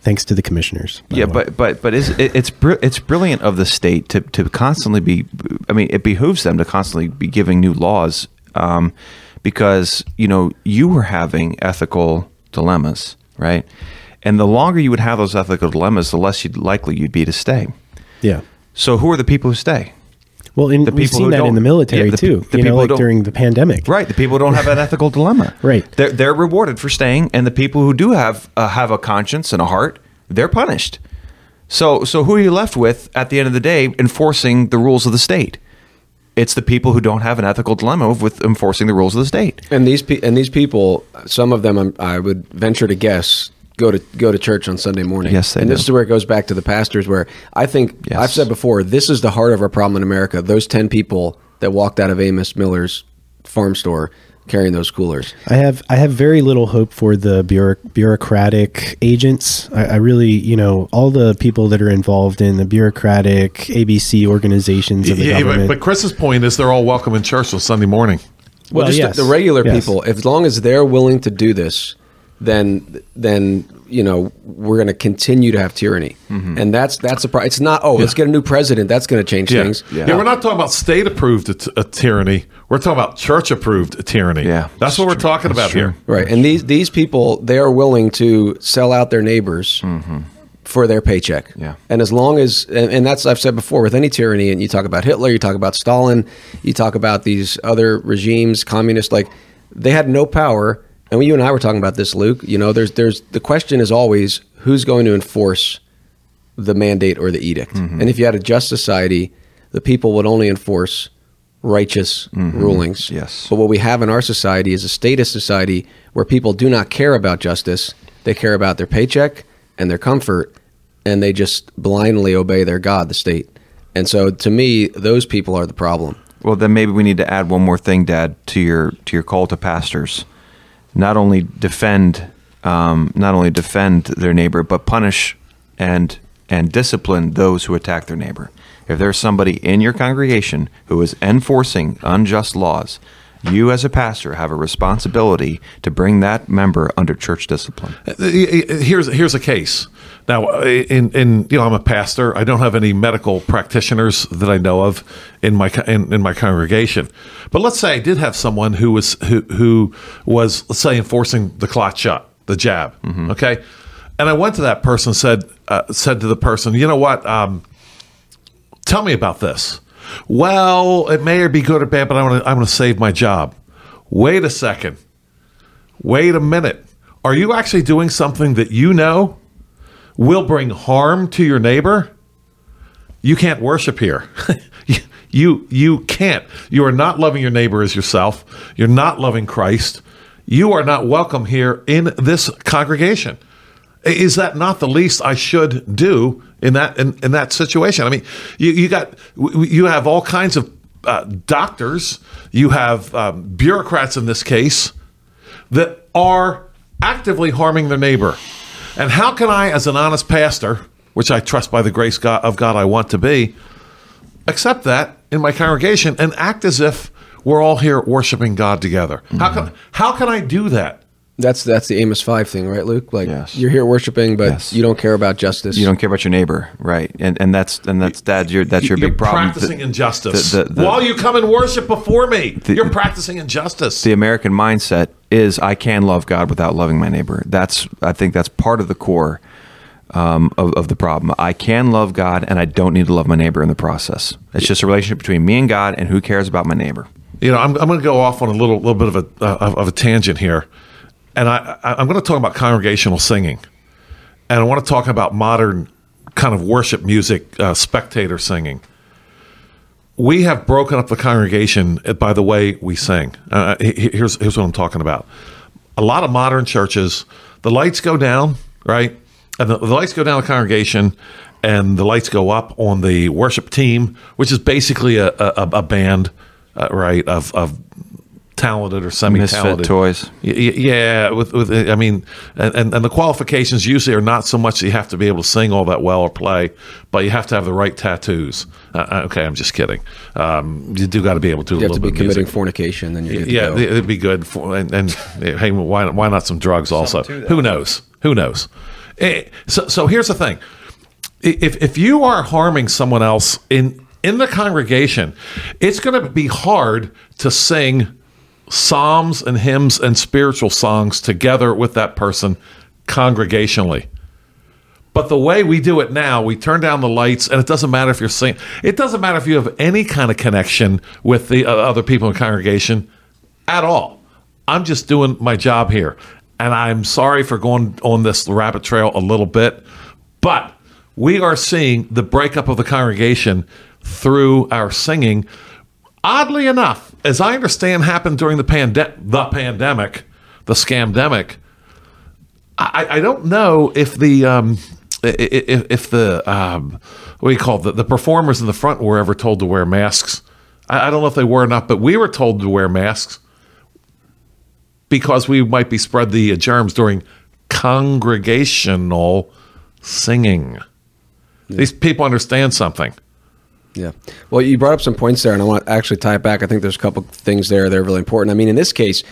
Thanks to the commissioners. Yeah, but it's brilliant of the state to constantly be, I mean, it behooves them to constantly be giving new laws, because, you know, you were having ethical dilemmas, right? And the longer you would have those ethical dilemmas, the less you'd be to stay. Yeah. So who are the people who stay? Well, and we've seen that in the military too, you know, like during the pandemic. Right. The people who don't have an ethical dilemma. Right. They're rewarded for staying, and the people who do have a conscience and a heart, they're punished. So who are you left with at the end of the day enforcing the rules of the state? It's the people who don't have an ethical dilemma with enforcing the rules of the state. And these people, some of them, I would venture to guess, go to church on Sunday morning. Yes, they do. And this is where it goes back to the pastors, where I think, yes. I've said before, this is the heart of our problem in America. Those 10 people that walked out of Amos Miller's farm store carrying those coolers. I have very little hope for the bureaucratic agents. I really, you know, all the people that are involved in the bureaucratic ABC organizations of the government. But Chris's point is they're all welcome in church on Sunday morning. Well, just the regular people, as long as they're willing to do this, then you know, we're going to continue to have tyranny. And that's a problem. It's not, let's get a new president. That's going to change things. Yeah. We're not talking about state-approved tyranny. We're talking about church-approved tyranny. Yeah, that's what we're talking about here. Right, and these people, they are willing to sell out their neighbors for their paycheck. Yeah. And as long as, and that's, I've said before, with any tyranny, and you talk about Hitler, you talk about Stalin, you talk about these other regimes, communists, like they had no power. And you and I were talking about this, Luke. You know, there's the question is always who's going to enforce the mandate or the edict. And if you had a just society, the people would only enforce righteous rulings. Yes. But what we have in our society is a statist society where people do not care about justice. They care about their paycheck and their comfort, and they just blindly obey their God, the state. And so, to me, those people are the problem. Well, then maybe we need to add one more thing, Dad, to your call to pastors. Not only defend their neighbor, but punish and discipline those who attack their neighbor. If there's somebody in your congregation who is enforcing unjust laws, you as a pastor have a responsibility to bring that member under church discipline. Here's a case. Now, you know, I'm a pastor. I don't have any medical practitioners that I know of in my congregation. But let's say I did have someone who was, let's say, enforcing the clot shot, the jab. Okay, And I went to that person and said to the person, you know what, tell me about this. Well, it may be good or bad, but I'm going to save my job. Wait a second. Wait a minute. Are you actually doing something that you know will bring harm to your neighbor? You can't worship here. You can't. You are not loving your neighbor as yourself. You're not loving Christ. You are not welcome here in this congregation. Is that not the least I should do in that situation? I mean, you have all kinds of doctors. You have bureaucrats in this case that are actively harming their neighbor. And how can I, as an honest pastor, which I trust by the grace of God I want to be, accept that in my congregation and act as if we're all here worshiping God together? Mm-hmm. How can I do that? That's the Amos 5 thing, right, Luke? Like, yes. You're here worshiping, but yes. You don't care about justice. You don't care about your neighbor, right? And that's your big problem. You're practicing injustice. While you come and worship before me, you're practicing injustice. The American mindset is, I can love God without loving my neighbor. I think that's part of the core of the problem. I can love God, and I don't need to love my neighbor in the process. It's just a relationship between me and God, and who cares about my neighbor? You know, I'm going to go off on a little bit of a tangent here. And I'm going to talk about congregational singing, and I want to talk about modern kind of worship music, spectator singing. We have broken up the congregation by the way we sing. Here's what I'm talking about. A lot of modern churches, the lights go down, right? And the lights go down the congregation, and the lights go up on the worship team, which is basically a band, right, of talented or semi-talented misfit toys, yeah. With I mean, and the qualifications usually are not so much that you have to be able to sing all that well or play, but you have to have the right tattoos. Okay, I'm just kidding. You do got to be able to. You have to be committing fornication, then you yeah, it'd be good. And hey, why not some drugs also? Who knows? So here's the thing: if you are harming someone else in the congregation, it's going to be hard to sing psalms and hymns and spiritual songs together with that person congregationally. But the way we do it now, we turn down the lights, and it doesn't matter if you're singing. It doesn't matter if you have any kind of connection with the other people in the congregation at all. I'm just doing my job here, and I'm sorry for going on this rabbit trail a little bit, but we are seeing the breakup of the congregation through our singing. Oddly enough, as I understand, happened during the pandemic, the scamdemic. I don't know if the performers in the front were ever told to wear masks. I don't know if they were or not, but we were told to wear masks because we might be spread the germs during congregational singing. Yeah. These people understand something. Yeah. Well, you brought up some points there, and I want to actually tie it back. I think there's a couple things there that are really important. I mean, in this case,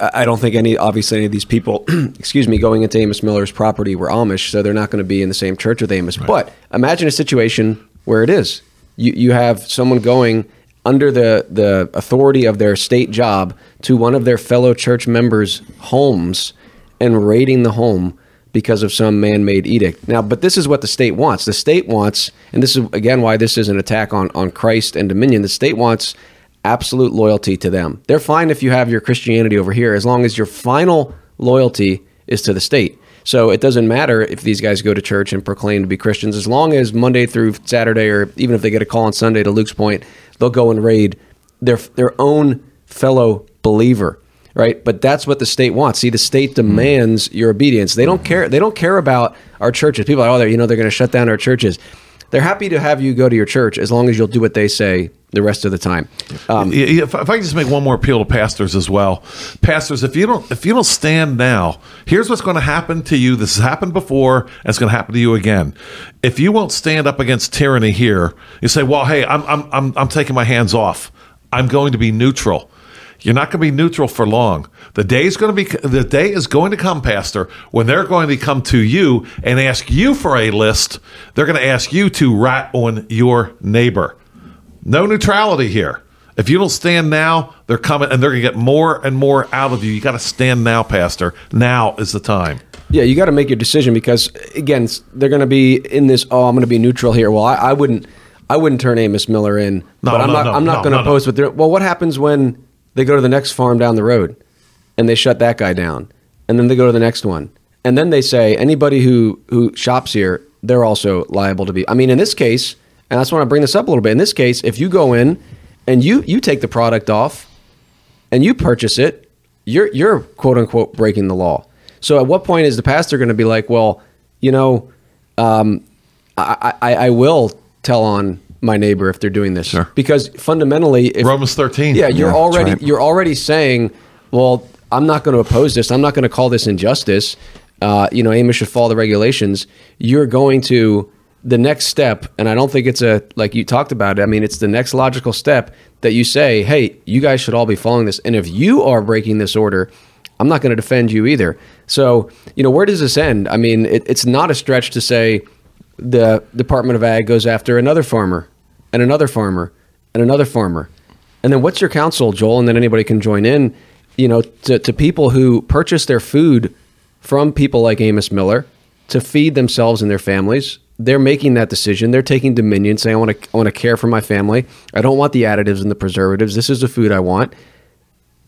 I don't think any of these people, going into Amos Miller's property were Amish, so they're not going to be in the same church with Amos. Right. But imagine a situation where it is. You have someone going under the authority of their state job to one of their fellow church members' homes and raiding the home because of some man-made edict. Now, but this is what the state wants. The state wants, and this is, again, why this is an attack on Christ and dominion. The state wants absolute loyalty to them. They're fine if you have your Christianity over here, as long as your final loyalty is to the state. So it doesn't matter if these guys go to church and proclaim to be Christians, as long as Monday through Saturday, or even if they get a call on Sunday, to Luke's point, they'll go and raid their own fellow believer. Right, but that's what the state wants. See, the state demands your obedience. They don't care. They don't care about our churches. People are, they're going to shut down our churches. They're happy to have you go to your church as long as you'll do what they say the rest of the time. If I can just make one more appeal to pastors as well, pastors, if you don't stand now, here's what's going to happen to you. This has happened before, and it's going to happen to you again. If you won't stand up against tyranny here, you say, "Well, hey, I'm taking my hands off. I'm going to be neutral." You're not going to be neutral for long. The day is going to come, Pastor, when they're going to come to you and ask you for a list. They're going to ask you to rat on your neighbor. No neutrality here. If you don't stand now, they're coming, and they're going to get more and more out of you. You got to stand now, Pastor. Now is the time. Yeah, you got to make your decision because, again, they're going to be in this, oh, I'm going to be neutral here. Well, I wouldn't turn Amos Miller in, but I'm not going to oppose. With their, well, what happens when they go to the next farm down the road and they shut that guy down, and then they go to the next one, and then they say anybody who shops here, they're also liable to be. I mean, in this case, and I just want to bring this up a little bit. In this case, if you go in and you take the product off and you purchase it, you're quote unquote breaking the law. So at what point is the pastor going to be like, well, you know, I will tell on my neighbor if they're doing this? Sure. Because fundamentally, if, Romans 13. Yeah, you're already saying, well, I'm not going to oppose this. I'm not going to call this injustice. You know, Amos should follow the regulations. You're going to the next step, and I don't think it's like you talked about it. I mean, it's the next logical step that you say, hey, you guys should all be following this. And if you are breaking this order, I'm not going to defend you either. So, you know, where does this end? I mean, it's not a stretch to say the Department of Ag goes after another farmer and another farmer and another farmer. And then what's your counsel, Joel? And then anybody can join in, you know, to people who purchase their food from people like Amos Miller to feed themselves and their families. They're making that decision. They're taking dominion, saying, I want to care for my family. I don't want the additives and the preservatives. This is the food I want.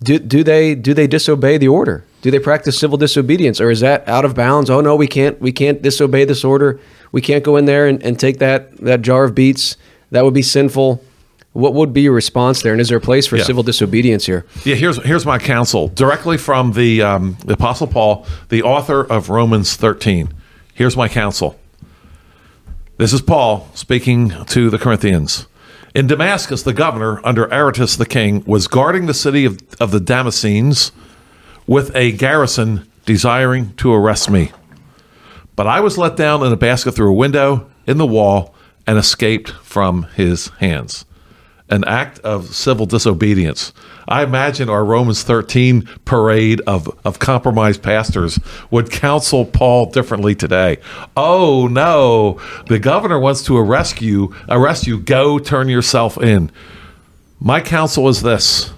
Do they disobey the order? Do they practice civil disobedience, or is that out of bounds? Oh no, we can't disobey this order. We can't go in there and take that jar of beets. That would be sinful. What would be your response there? And is there a place for civil disobedience here? Yeah, here's my counsel directly from the Apostle Paul, the author of Romans 13. Here's my counsel. This is Paul speaking to the Corinthians. In Damascus, the governor, under Aretas the king, was guarding the city of the Damascenes with a garrison desiring to arrest me. But I was let down in a basket through a window in the wall and escaped from his hands. An act of civil disobedience. I imagine our Romans 13 parade of compromised pastors would counsel Paul differently today. Oh, no, the governor wants to arrest you, go turn yourself in. My counsel is this: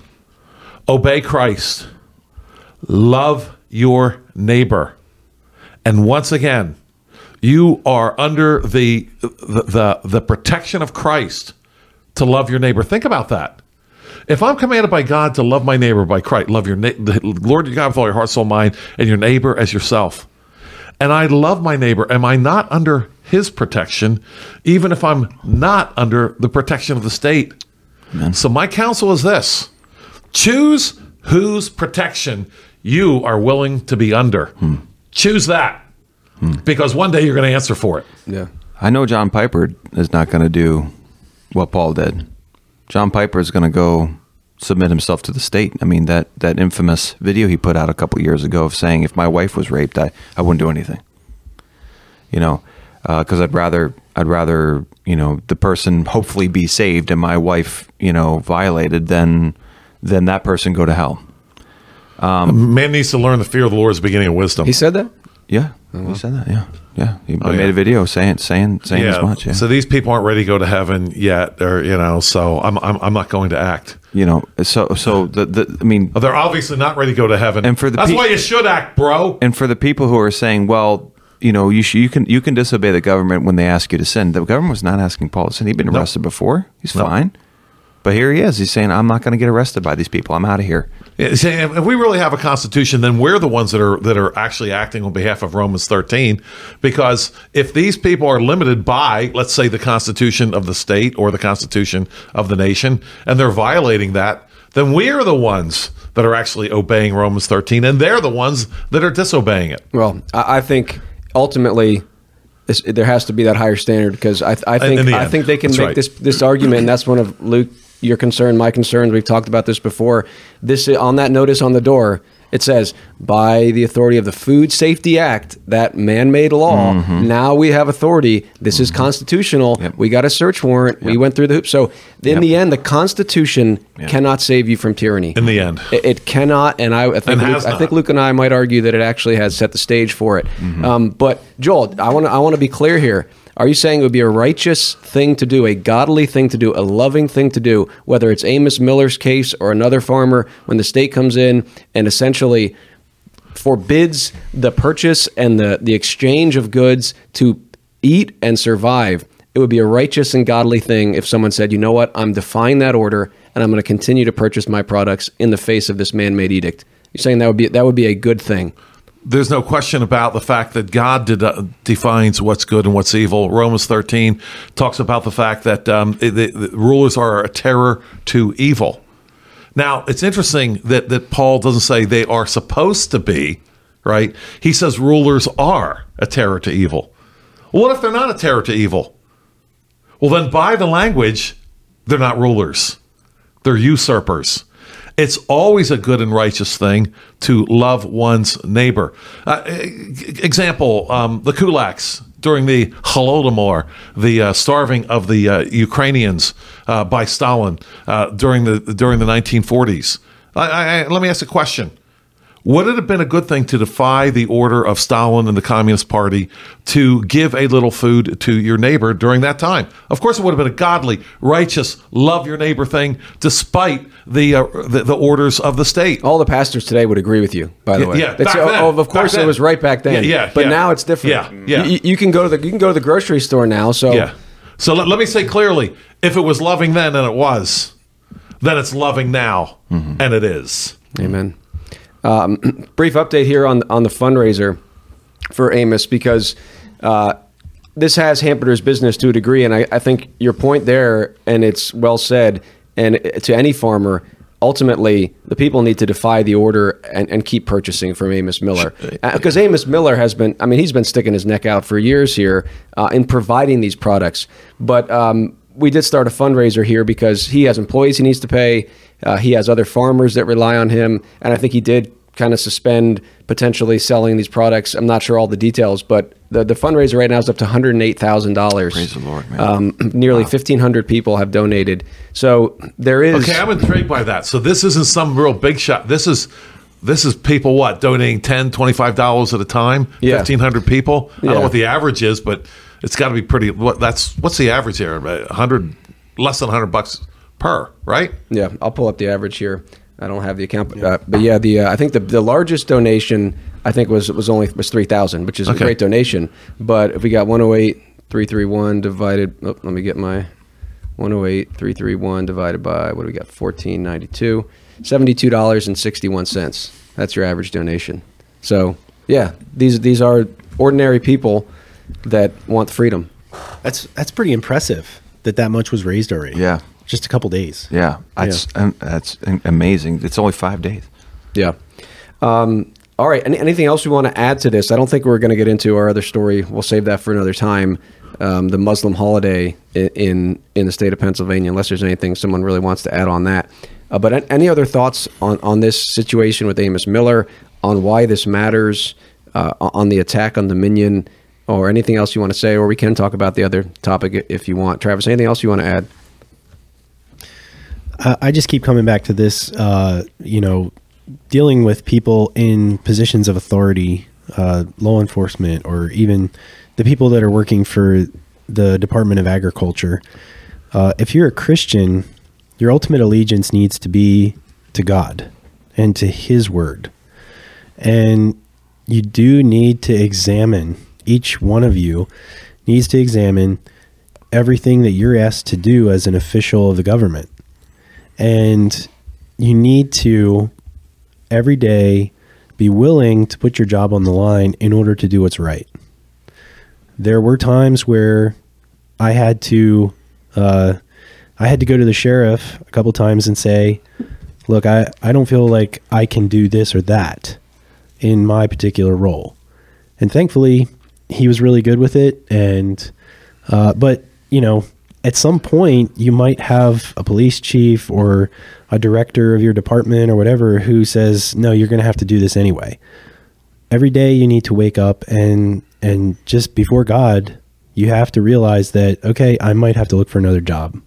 obey Christ, love your neighbor. And once again, you are under the protection of Christ to love your neighbor. Think about that. If I'm commanded by God to love my neighbor by Christ, love your the Lord your God with all your heart, soul, mind, and your neighbor as yourself, and I love my neighbor, am I not under his protection, even if I'm not under the protection of the state? Amen. So my counsel is this: choose whose protection you are willing to be under. Choose that, because one day you're going to answer for it. Yeah, I know John Piper is not going to do what Paul did. John Piper is going to go submit himself to the state. I mean, that infamous video he put out a couple years ago of saying, if my wife was raped, I wouldn't do anything. You know, because I'd rather, you know, the person hopefully be saved and my wife, you know, violated than that person go to hell. Man needs to learn the fear of the Lord is the beginning of wisdom. He said that? Yeah. He said that, yeah. Yeah, I made a video saying as much. Yeah. So these people aren't ready to go to heaven yet, or you know. So I'm not going to act. You know, so they're obviously not ready to go to heaven, and that's why you should act, bro. And for the people who are saying, well, you know, you can disobey the government when they ask you to sin. The government was not asking Paul to sin. He'd been arrested before. He's fine. But here he is. He's saying, I'm not going to get arrested by these people. I'm out of here. If we really have a constitution, then we're the ones that are actually acting on behalf of Romans 13. Because if these people are limited by, let's say, the constitution of the state or the constitution of the nation, and they're violating that, then we're the ones that are actually obeying Romans 13, and they're the ones that are disobeying it. Well, I think ultimately there has to be that higher standard, because I think they can that's make right. this argument, and that's one of Luke. Your concern, my concerns, we've talked about this before. This on that notice on the door, it says, by the authority of the Food Safety Act, that man-made law, now we have authority. This is constitutional. Yep. We got a search warrant. Yep. We went through the hoop. So in the end, the Constitution cannot save you from tyranny. In the end. It cannot, and I think Luke and I might argue that it actually has set the stage for it. Mm-hmm. But Joel, I want to be clear here. Are you saying it would be a righteous thing to do, a godly thing to do, a loving thing to do, whether it's Amos Miller's case or another farmer, when the state comes in and essentially forbids the purchase and the exchange of goods to eat and survive, it would be a righteous and godly thing if someone said, you know what, I'm defying that order and I'm going to continue to purchase my products in the face of this man-made edict. You're saying that would be a good thing. There's no question about the fact that God defines what's good and what's evil. Romans 13 talks about the fact that the rulers are a terror to evil. Now, it's interesting that Paul doesn't say they are supposed to be, right? He says rulers are a terror to evil. Well, what if they're not a terror to evil? Well, then by the language, they're not rulers. They're usurpers. It's always a good and righteous thing to love one's neighbor. Example, the kulaks during the Holodomor, the starving of the Ukrainians by Stalin during the 1940s. Let me ask a question. Would it have been a good thing to defy the order of Stalin and the Communist Party to give a little food to your neighbor during that time? Of course, it would have been a godly, righteous, love your neighbor thing, despite the orders of the state. All the pastors today would agree with you, by the way. Yeah, back then. Oh, of course, it was right back then. Yeah, but now it's different. Yeah, yeah. You can go to the grocery store now. So yeah. So let me say clearly, if it was loving then, and it was, then it's loving now, and it is. Amen. Brief update here on the fundraiser for Amos, because this has hampered his business to a degree, and I think your point there, and it's well said, and to any farmer, ultimately, the people need to defy the order and keep purchasing from Amos Miller. Because Amos Miller has been, he's been sticking his neck out for years here in providing these products. But we did start a fundraiser here because he has employees he needs to pay. He has other farmers that rely on him. And I think he did kind of suspend potentially selling these products. I'm not sure all the details, but the fundraiser right now is up to $108,000. Praise the Lord, man. Nearly 1,500 people have donated. So there is... Okay, I'm intrigued by that. So this isn't some real big shot. This is people, donating $10, $25 at a time? Yeah. 1,500 people? I don't know what the average is, but it's got to be pretty... What's the average here? Less than $100 per, right? Yeah, I'll pull up the average here. I don't have the account, but I think the largest donation was only $3,000, which is a great donation. But if we got 108,331 divided, let me get my 108,331 divided by what do we got? 1492, $72.61. That's your average donation. So yeah, these are ordinary people that want freedom. That's pretty impressive that much was raised already. Yeah. Just a couple days. Yeah, that's amazing. It's only 5 days. Yeah. All right. Anything else we want to add to this? I don't think we're going to get into our other story. We'll save that for another time. The Muslim holiday in the state of Pennsylvania, unless there's anything someone really wants to add on that. But any other thoughts on this situation with Amos Miller, on why this matters, on the attack on Dominion, or anything else you want to say? Or we can talk about the other topic if you want. Travis, anything else you want to add? I just keep coming back to this, dealing with people in positions of authority, law enforcement, or even the people that are working for the Department of Agriculture. If you're a Christian, your ultimate allegiance needs to be to God and to His Word. And you do need to examine, each one of you needs to examine everything that you're asked to do as an official of the government. And you need to, every day, be willing to put your job on the line in order to do what's right. There were times where I had to go to the sheriff a couple times and say, look, I don't feel like I can do this or that in my particular role. And thankfully, he was really good with it. And, at some point, you might have a police chief or a director of your department or whatever who says, no, you're going to have to do this anyway. Every day you need to wake up and just before God, you have to realize that, okay, I might have to look for another job.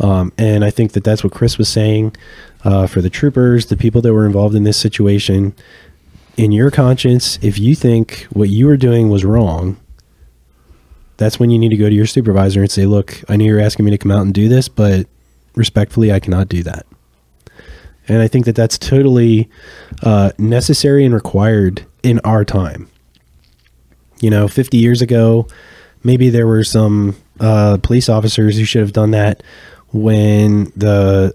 And I think that's what Chris was saying for the troopers, the people that were involved in this situation. In your conscience, if you think what you were doing was wrong, that's when you need to go to your supervisor and say, look, I know you're asking me to come out and do this, but respectfully, I cannot do that. And I think that that's totally necessary and required in our time. You know, 50 years ago, maybe there were some police officers who should have done that when the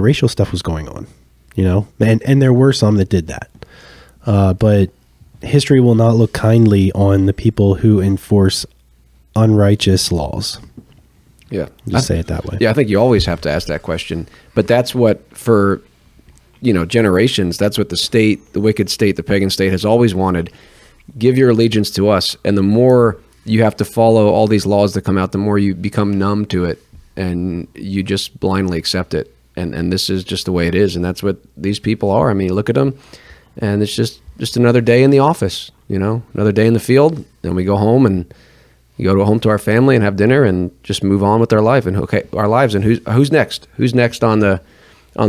racial stuff was going on, you know, and there were some that did that. But history will not look kindly on the people who enforce unrighteous laws. Yeah. Just say it that way. Yeah. I think you always have to ask that question, but that's what, for, you know, generations, that's what the state, the wicked state, the pagan state has always wanted. Give your allegiance to us. And the more you have to follow all these laws that come out, the more you become numb to it and you just blindly accept it. And this is just the way it is. And that's what these people are. I mean, you look at them and it's just another day in the office, you know, another day in the field. And we go home and you go home to our family and have dinner and just move on with our life and okay, our lives. And who's next? Who's next on the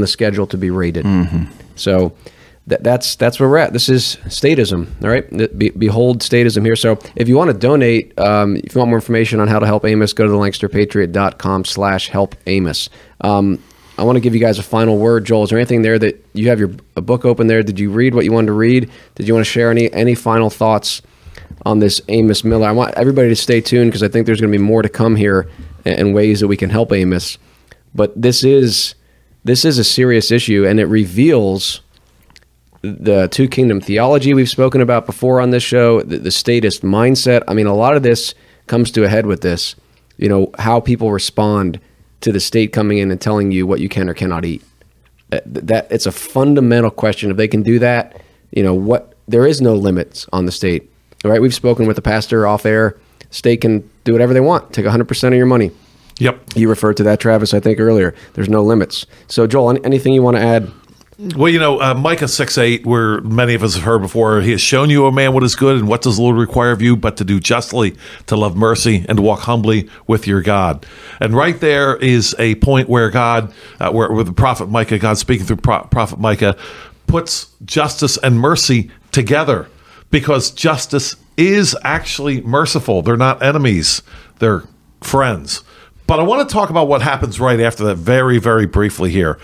schedule to be raided? Mm-hmm. So that's where we're at. This is statism. All right. Behold statism here. So if you want to donate, if you want more information on how to help Amos, go to the LancasterPatriot.com/help Amos. I want to give you guys a final word. Joel, is there anything there that you have a book open there? Did you read what you wanted to read? Did you want to share any final thoughts on this Amos Miller? I want everybody to stay tuned because I think there's going to be more to come here and ways that we can help Amos. But this is a serious issue, and it reveals the two kingdom theology we've spoken about before on this show, the statist mindset. I mean, a lot of this comes to a head with this, you know, how people respond to the state coming in and telling you what you can or cannot eat. That it's a fundamental question. If they can do that, you know what, there is no limits on the state. All right. We've spoken with the pastor off air. State can do whatever they want. Take 100% of your money. Yep. You referred to that, Travis, I think earlier. There's no limits. So Joel, anything you want to add? Well, you know, Micah 6:8, where many of us have heard before, he has shown you, O man, what is good, and what does the Lord require of you but to do justly, to love mercy, and to walk humbly with your God. And right there is a point where God, where the prophet Micah, God speaking through prophet Micah, puts justice and mercy together, because justice is actually merciful. They're not enemies, they're friends. But I want to talk about what happens right after that very, very briefly here.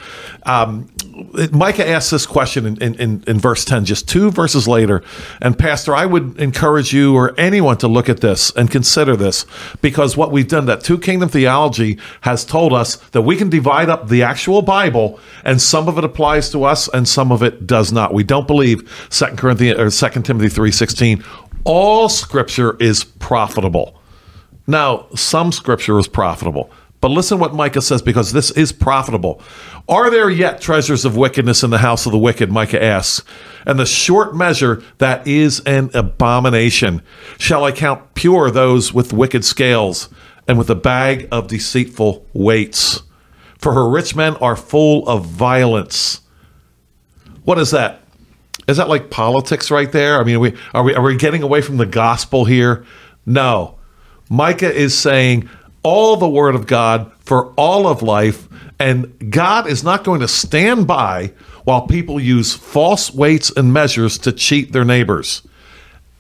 Micah asks this question in verse 10, just two verses later. And Pastor, I would encourage you or anyone to look at this and consider this, because what we've done, that two kingdom theology has told us that we can divide up the actual Bible and some of it applies to us and some of it does not. We don't believe 2 Timothy 3:16, all scripture is profitable. Now, some scripture is profitable. But listen what Micah says, because this is profitable. Are there yet treasures of wickedness in the house of the wicked? Micah asks. And the short measure that is an abomination. Shall I count pure those with wicked scales and with a bag of deceitful weights? For her rich men are full of violence. What is that? Is that like politics right there? I mean, are we getting away from the gospel here? No. Micah is saying, all the word of God for all of life, and God is not going to stand by while people use false weights and measures to cheat their neighbors.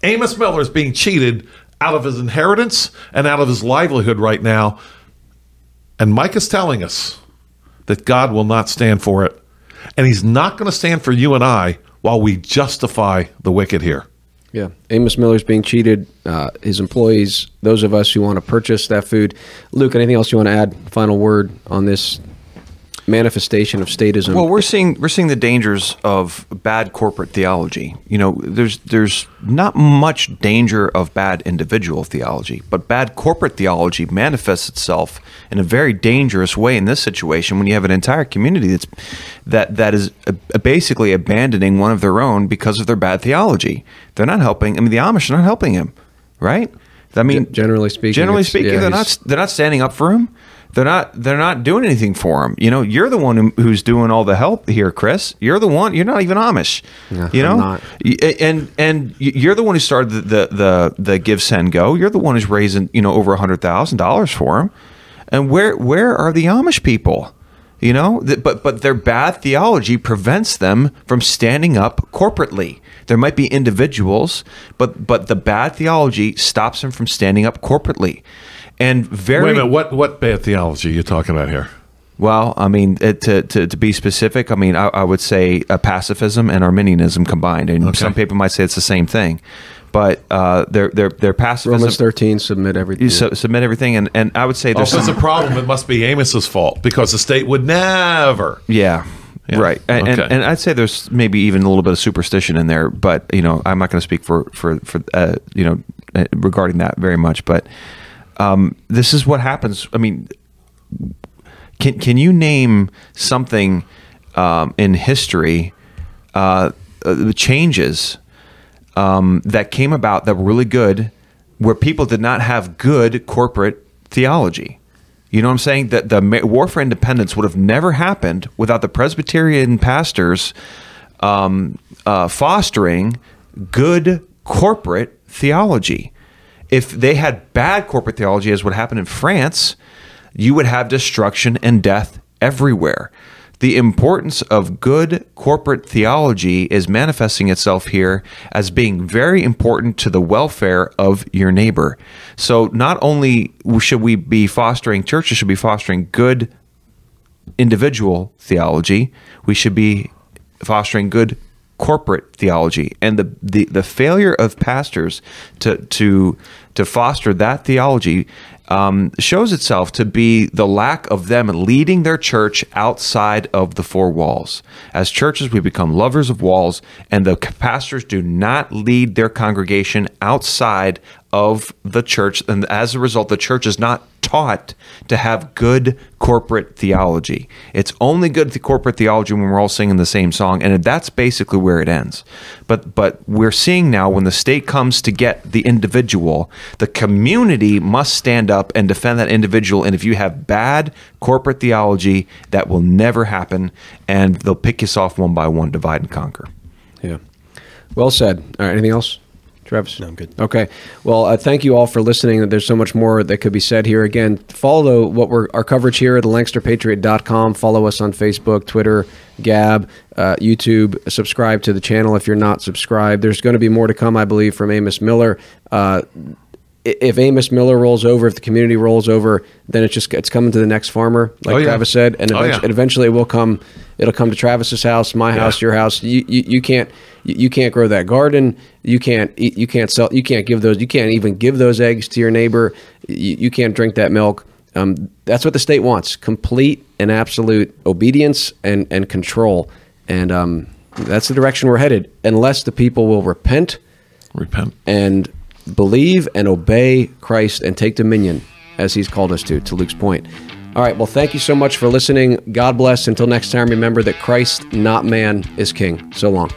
Amos Miller is being cheated out of his inheritance and out of his livelihood right now, and Mike is telling us that God will not stand for it, and he's not going to stand for you and I while we justify the wicked here. Yeah, Amos Miller's being cheated, his employees, those of us who want to purchase that food. Luke, anything else you want to add? Final word on this manifestation of statism. Well, we're seeing the dangers of bad corporate theology. You know, there's not much danger of bad individual theology, but bad corporate theology manifests itself in a very dangerous way in this situation when you have an entire community that is basically abandoning one of their own because of their bad theology. They're not helping. I mean, the Amish are not helping him, right? I mean, generally speaking, yeah, they're not standing up for him. They're not doing anything for him. You know, you're the one who's doing all the help here, Chris. You're the one. You're not even Amish. No, you know, I'm not. And you're the one who started the give, send, go. You're the one who's raising, you know, over $100,000 for him. And where are the Amish people? You know, but their bad theology prevents them from standing up corporately. There might be individuals, but the bad theology stops them from standing up corporately. And very— Wait a minute, what bad theology are you talking about here? Well, I mean, to be specific, I mean, I would say pacifism and Arminianism combined, and some people might say it's the same thing, but they're pacifism. Romans 13, submit everything. Submit everything, and I would say there's a problem. It must be Amos's fault because the state would never. Yeah. Yeah. Right, and I'd say there's maybe even a little bit of superstition in there, but you know I'm not going to speak for regarding that very much. But this is what happens. I mean, can you name something in history the changes that came about that were really good, where people did not have good corporate theology? You know what I'm saying? That the War for Independence would have never happened without the Presbyterian pastors fostering good corporate theology. If they had bad corporate theology, as would happen in France, you would have destruction and death everywhere. The importance of good corporate theology is manifesting itself here as being very important to the welfare of your neighbor. So not only should we be fostering, churches should be fostering good individual theology, we should be fostering good corporate theology. And the failure of pastors to foster that theology shows itself to be the lack of them leading their church outside of the four walls. As churches, we become lovers of walls, and the pastors do not lead their congregation outside of the church. And as a result, the church is not taught to have good corporate theology. It's only good corporate theology when we're all singing the same song, and that's basically where it ends. But we're seeing now when the state comes to get the individual, the community must stand up and defend that individual. And if you have bad corporate theology, that will never happen, and they'll pick us off one by one, divide and conquer. Yeah. Well said. All right, anything else? Travis? No, I'm good. Okay. Well, thank you all for listening. There's so much more that could be said here. Again, follow our coverage here at LancasterPatriot.com. Follow us on Facebook, Twitter, Gab, YouTube. Subscribe to the channel if you're not subscribed. There's going to be more to come, I believe, from Amos Miller. If Amos Miller rolls over, if the community rolls over, then it's coming to the next farmer, like Travis said, and eventually it will come. It'll come to Travis's house, my house, your house. You can't grow that garden. You can't even give those eggs to your neighbor. You can't drink that milk. That's what the state wants: complete and absolute obedience and control. And that's the direction we're headed, unless the people will repent, and believe and obey Christ and take dominion as he's called us to Luke's point. All right. Well, thank you so much for listening. God bless. Until next time, remember that Christ, not man, is king. So long.